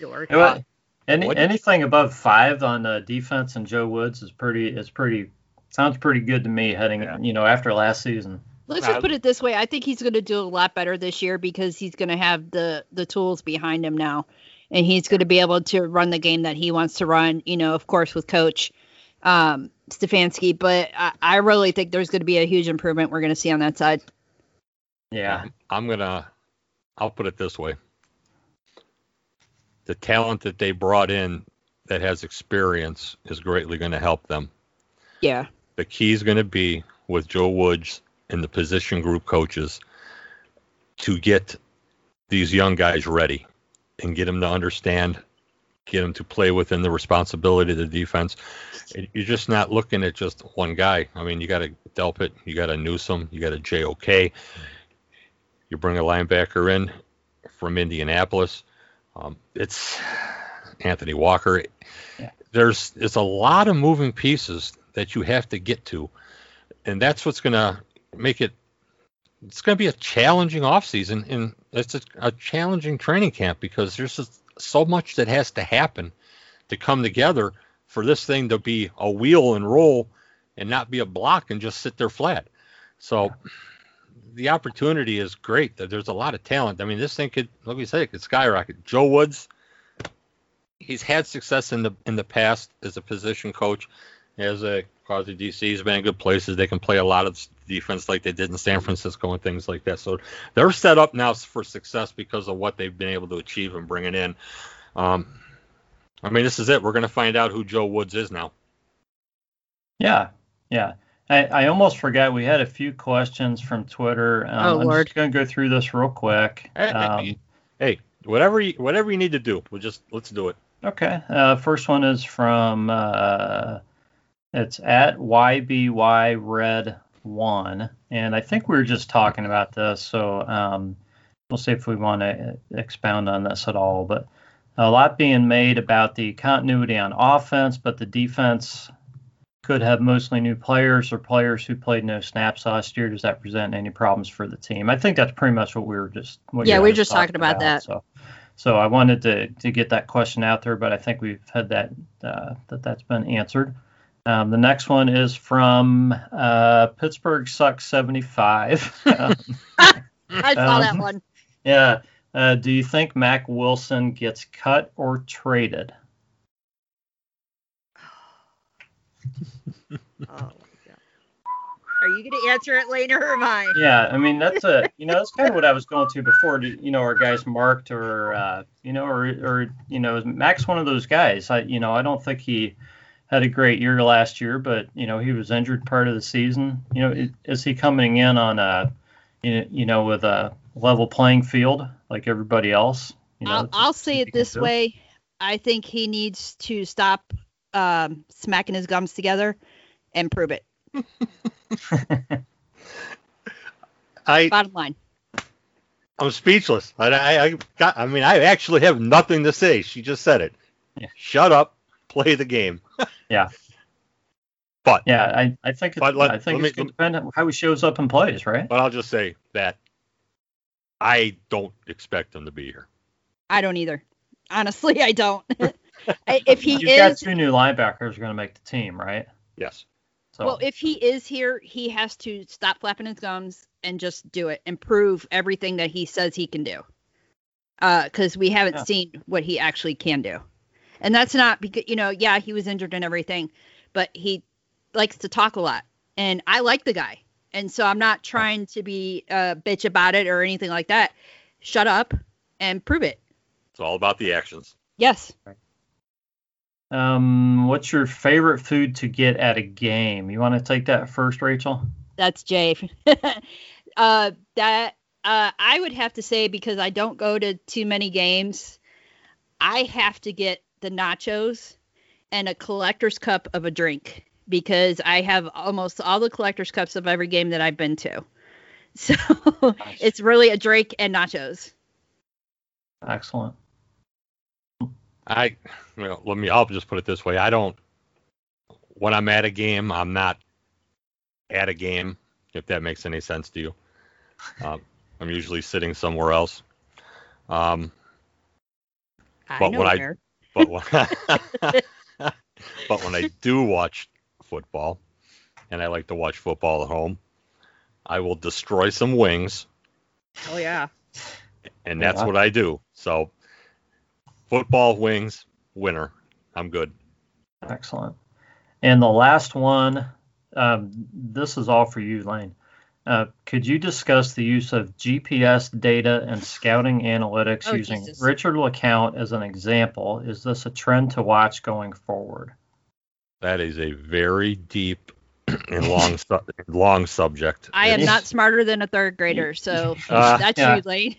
Shut up. Yeah. Anything above 5 on defense and Joe Woods is pretty. Sounds pretty good to me heading. Yeah. You know, after last season. Let's just put it this way: I think he's going to do a lot better this year because he's going to have the tools behind him now, and he's going to be able to run the game that he wants to run. You know, of course, with Coach Stefanski, but I really think there's going to be a huge improvement we're going to see on that side. Yeah, I'll put it this way. The talent that they brought in that has experience is greatly going to help them. Yeah. The key is going to be with Joe Woods and the position group coaches to get these young guys ready and get them to understand, get them to play within the responsibility of the defense. You're just not looking at just one guy. I mean, you got a Delpit, you got a Newsome, you got a JOK. You bring a linebacker in from Indianapolis. It's Anthony Walker. Yeah. It's a lot of moving pieces that you have to get to, and that's what's going to make it. It's going to be a challenging offseason, and it's a challenging training camp because there's just so much that has to happen to come together for this thing to be a wheel and roll and not be a block and just sit there flat. So. Yeah. The opportunity is great. There's a lot of talent. I mean, this thing could, let me say, it could skyrocket. Joe Woods, he's had success in the past as a position coach, as a quasi DC. He's been in good places. They can play a lot of defense like they did in San Francisco and things like that. So they're set up now for success because of what they've been able to achieve and bringing in. I mean, this is it. We're going to find out who Joe Woods is now. Yeah. I almost forgot we had a few questions from Twitter. I'm just going to go through this real quick. Hey, whatever you need to do, let's do it. Okay. First one is from it's at YBYRed1, and I think we were just talking about this, so we'll see if we want to expound on this at all. But a lot being made about the continuity on offense, but the defense could have mostly new players or players who played no snaps last year. Does that present any problems for the team? I think that's pretty much what we were just talking about that. So I wanted to get that question out there, but I think we've had that's been answered. The next one is from Pittsburgh Sucks 75. I saw that one. Yeah. Do you think Mac Wilson gets cut or traded? Oh, yeah. Are you going to answer it, Lane, or am I? Yeah, I mean, that's kind of what I was going to before. You know, are guys marked or is Max one of those guys? I don't think he had a great year last year, but, you know, he was injured part of the season. You know, is he coming in on with a level playing field like everybody else? You know, I'll say it this way. I think he needs to stop smacking his gums together and prove it. Bottom line. I'm speechless. I actually have nothing to say. She just said it. Yeah. Shut up. Play the game. Yeah. But yeah, I think it's going to depend on how he shows up and plays, right? But I'll just say that I don't expect him to be here. I don't either. Honestly, I don't. If he You've got 2 new linebackers going to make the team, right? Yes. So. Well, if he is here, he has to stop flapping his gums and just do it and prove everything that he says he can do. Because we haven't seen what he actually can do. And that's not because, you know, yeah, he was injured and everything. but he likes to talk a lot, and I like the guy. And so I'm not trying to be a bitch about it or anything like that. Shut up and prove it. It's all about the actions. Yes. What's your favorite food to get at a game? You want to take that first, Raechelle? That's Jay. I would have to say, because I don't go to too many games, I have to get the nachos and a collector's cup of a drink, because I have almost all the collector's cups of every game that I've been to. So it's really a drink and nachos. Excellent. I'll just put it this way. When I'm at a game, I'm not at a game, if that makes any sense to you. I'm usually sitting somewhere else. But when I do watch football, and I like to watch football at home, I will destroy some wings. Oh, yeah. And that's what I do. So football, wings, winner. I'm good. Excellent. And the last one, this is all for you, Lane. Could you discuss the use of GPS data and scouting analytics using Richard LeCount as an example? Is this a trend to watch going forward? That is a very deep and long subject. I am not smarter than a third grader, so that's you, Lane.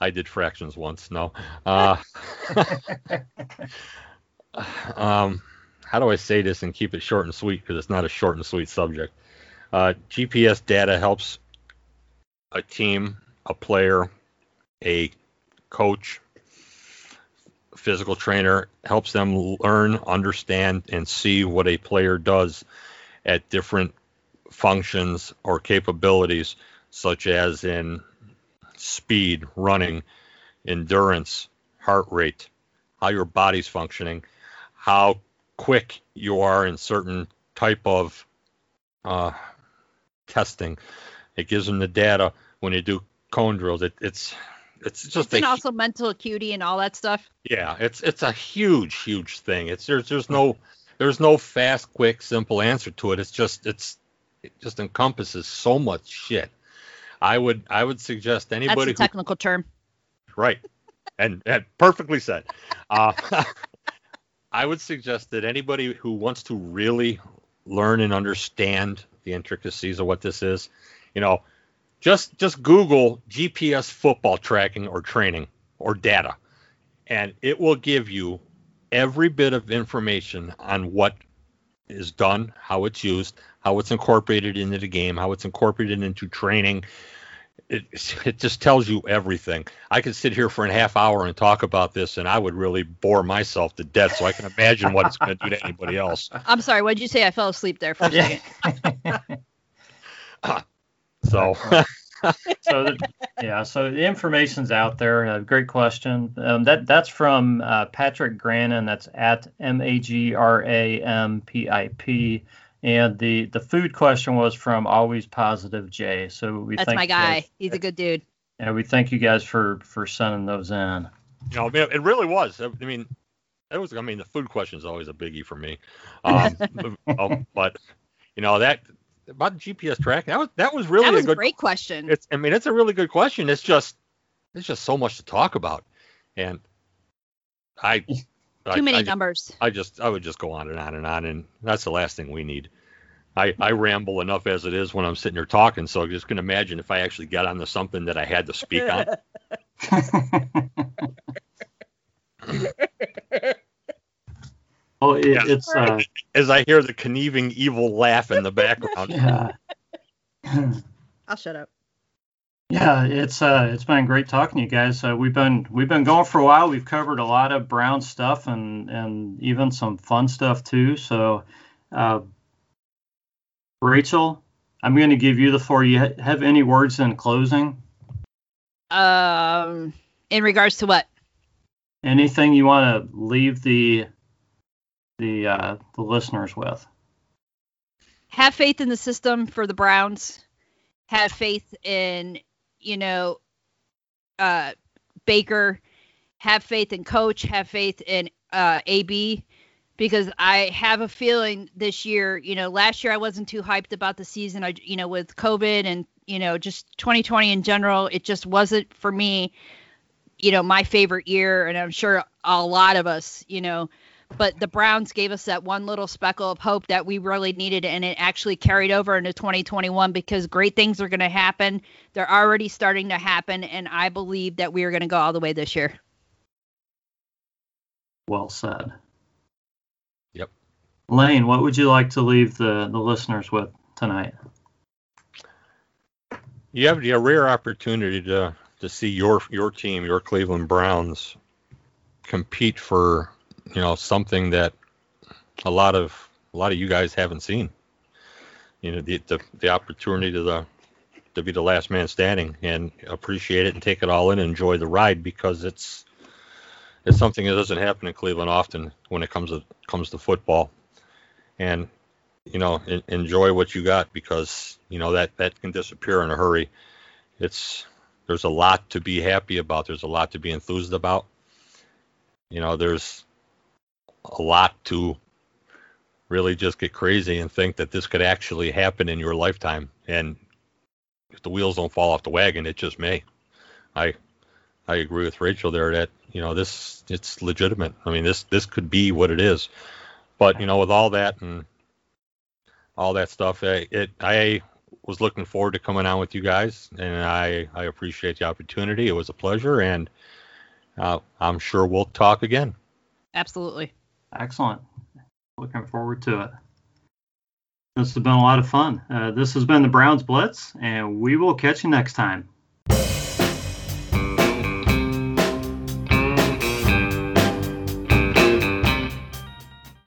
I did fractions once. No. How do I say this and keep it short and sweet? Because it's not a short and sweet subject. GPS data helps a team, a player, a coach, physical trainer, helps them learn, understand, and see what a player does at different functions or capabilities, such as in speed, running, endurance, heart rate, how your body's functioning, how quick you are in certain type of testing. It gives them the data when you do cone drills. It's also mental acuity and all that stuff. Yeah, it's a huge thing. There's no fast, quick, simple answer to it. It just encompasses so much shit. I would suggest anybody. That's a technical term. Right, and perfectly said. I would suggest that anybody who wants to really learn and understand the intricacies of what this is, just Google GPS football tracking or training or data, and it will give you every bit of information on what is done, how it's used, how it's incorporated into the game, how it's incorporated into training. It just tells you everything. I could sit here for a half hour and talk about this, and I would really bore myself to death, so I can imagine what it's going to do to anybody else. I'm sorry, what did you say? I fell asleep there for a second. So the information's out there. Great question. That's from Patrick Grannon. That's at MAGRAMPIP. And the food question was from Always Positive Jay. So that's my guy. He's a good dude. And we thank you guys for sending those in. It really was. The food question is always a biggie for me. That about GPS tracking, that was a great question. It's a really good question. It's just so much to talk about, and I. Too many numbers. I would just go on and on and on, and that's the last thing we need. I ramble enough as it is when I'm sitting here talking, so I just can imagine if I actually got onto something that I had to speak on. Well, it's as I hear the conniving evil laugh in the background. Yeah. I'll shut up. Yeah, it's been great talking to you guys. We've been going for a while. We've covered a lot of Brown stuff and even some fun stuff too. So, Raechelle, I'm going to give you the floor. You have any words in closing? In regards to what? Anything you want to leave the listeners with? Have faith in the system for the Browns. Have faith in Baker, have faith in Coach, have faith in AB. because I have a feeling this year, you know, last year I wasn't too hyped about the season. I, you know, with COVID and, you know, just 2020 in general, it just wasn't for me, you know, my favorite year. And I'm sure a lot of us, you know, but the Browns gave us that one little speckle of hope that we really needed. And it actually carried over into 2021 because great things are going to happen. They're already starting to happen. And I believe that we are going to go all the way this year. Well said. Yep. Lane, what would you like to leave the listeners with tonight? You have a rare opportunity to see your team, your Cleveland Browns, compete for, you know, something that a lot of you guys haven't seen. You know, the opportunity to be the last man standing, and appreciate it and take it all in and enjoy the ride, because it's something that doesn't happen in Cleveland often when it comes to football. And, you know, enjoy what you got, because, you know, that can disappear in a hurry. There's a lot to be happy about. There's a lot to be enthused about. You know, there's a lot to really just get crazy and think that this could actually happen in your lifetime. And if the wheels don't fall off the wagon, it just may. I agree with Raechelle there that, you know, it's legitimate. I mean, this could be what it is. But, you know, with all that and all that stuff, I was looking forward to coming on with you guys, and I appreciate the opportunity. It was a pleasure, and I'm sure we'll talk again. Absolutely. Excellent. Looking forward to it. This has been a lot of fun. This has been the Browns Blitz, and we will catch you next time.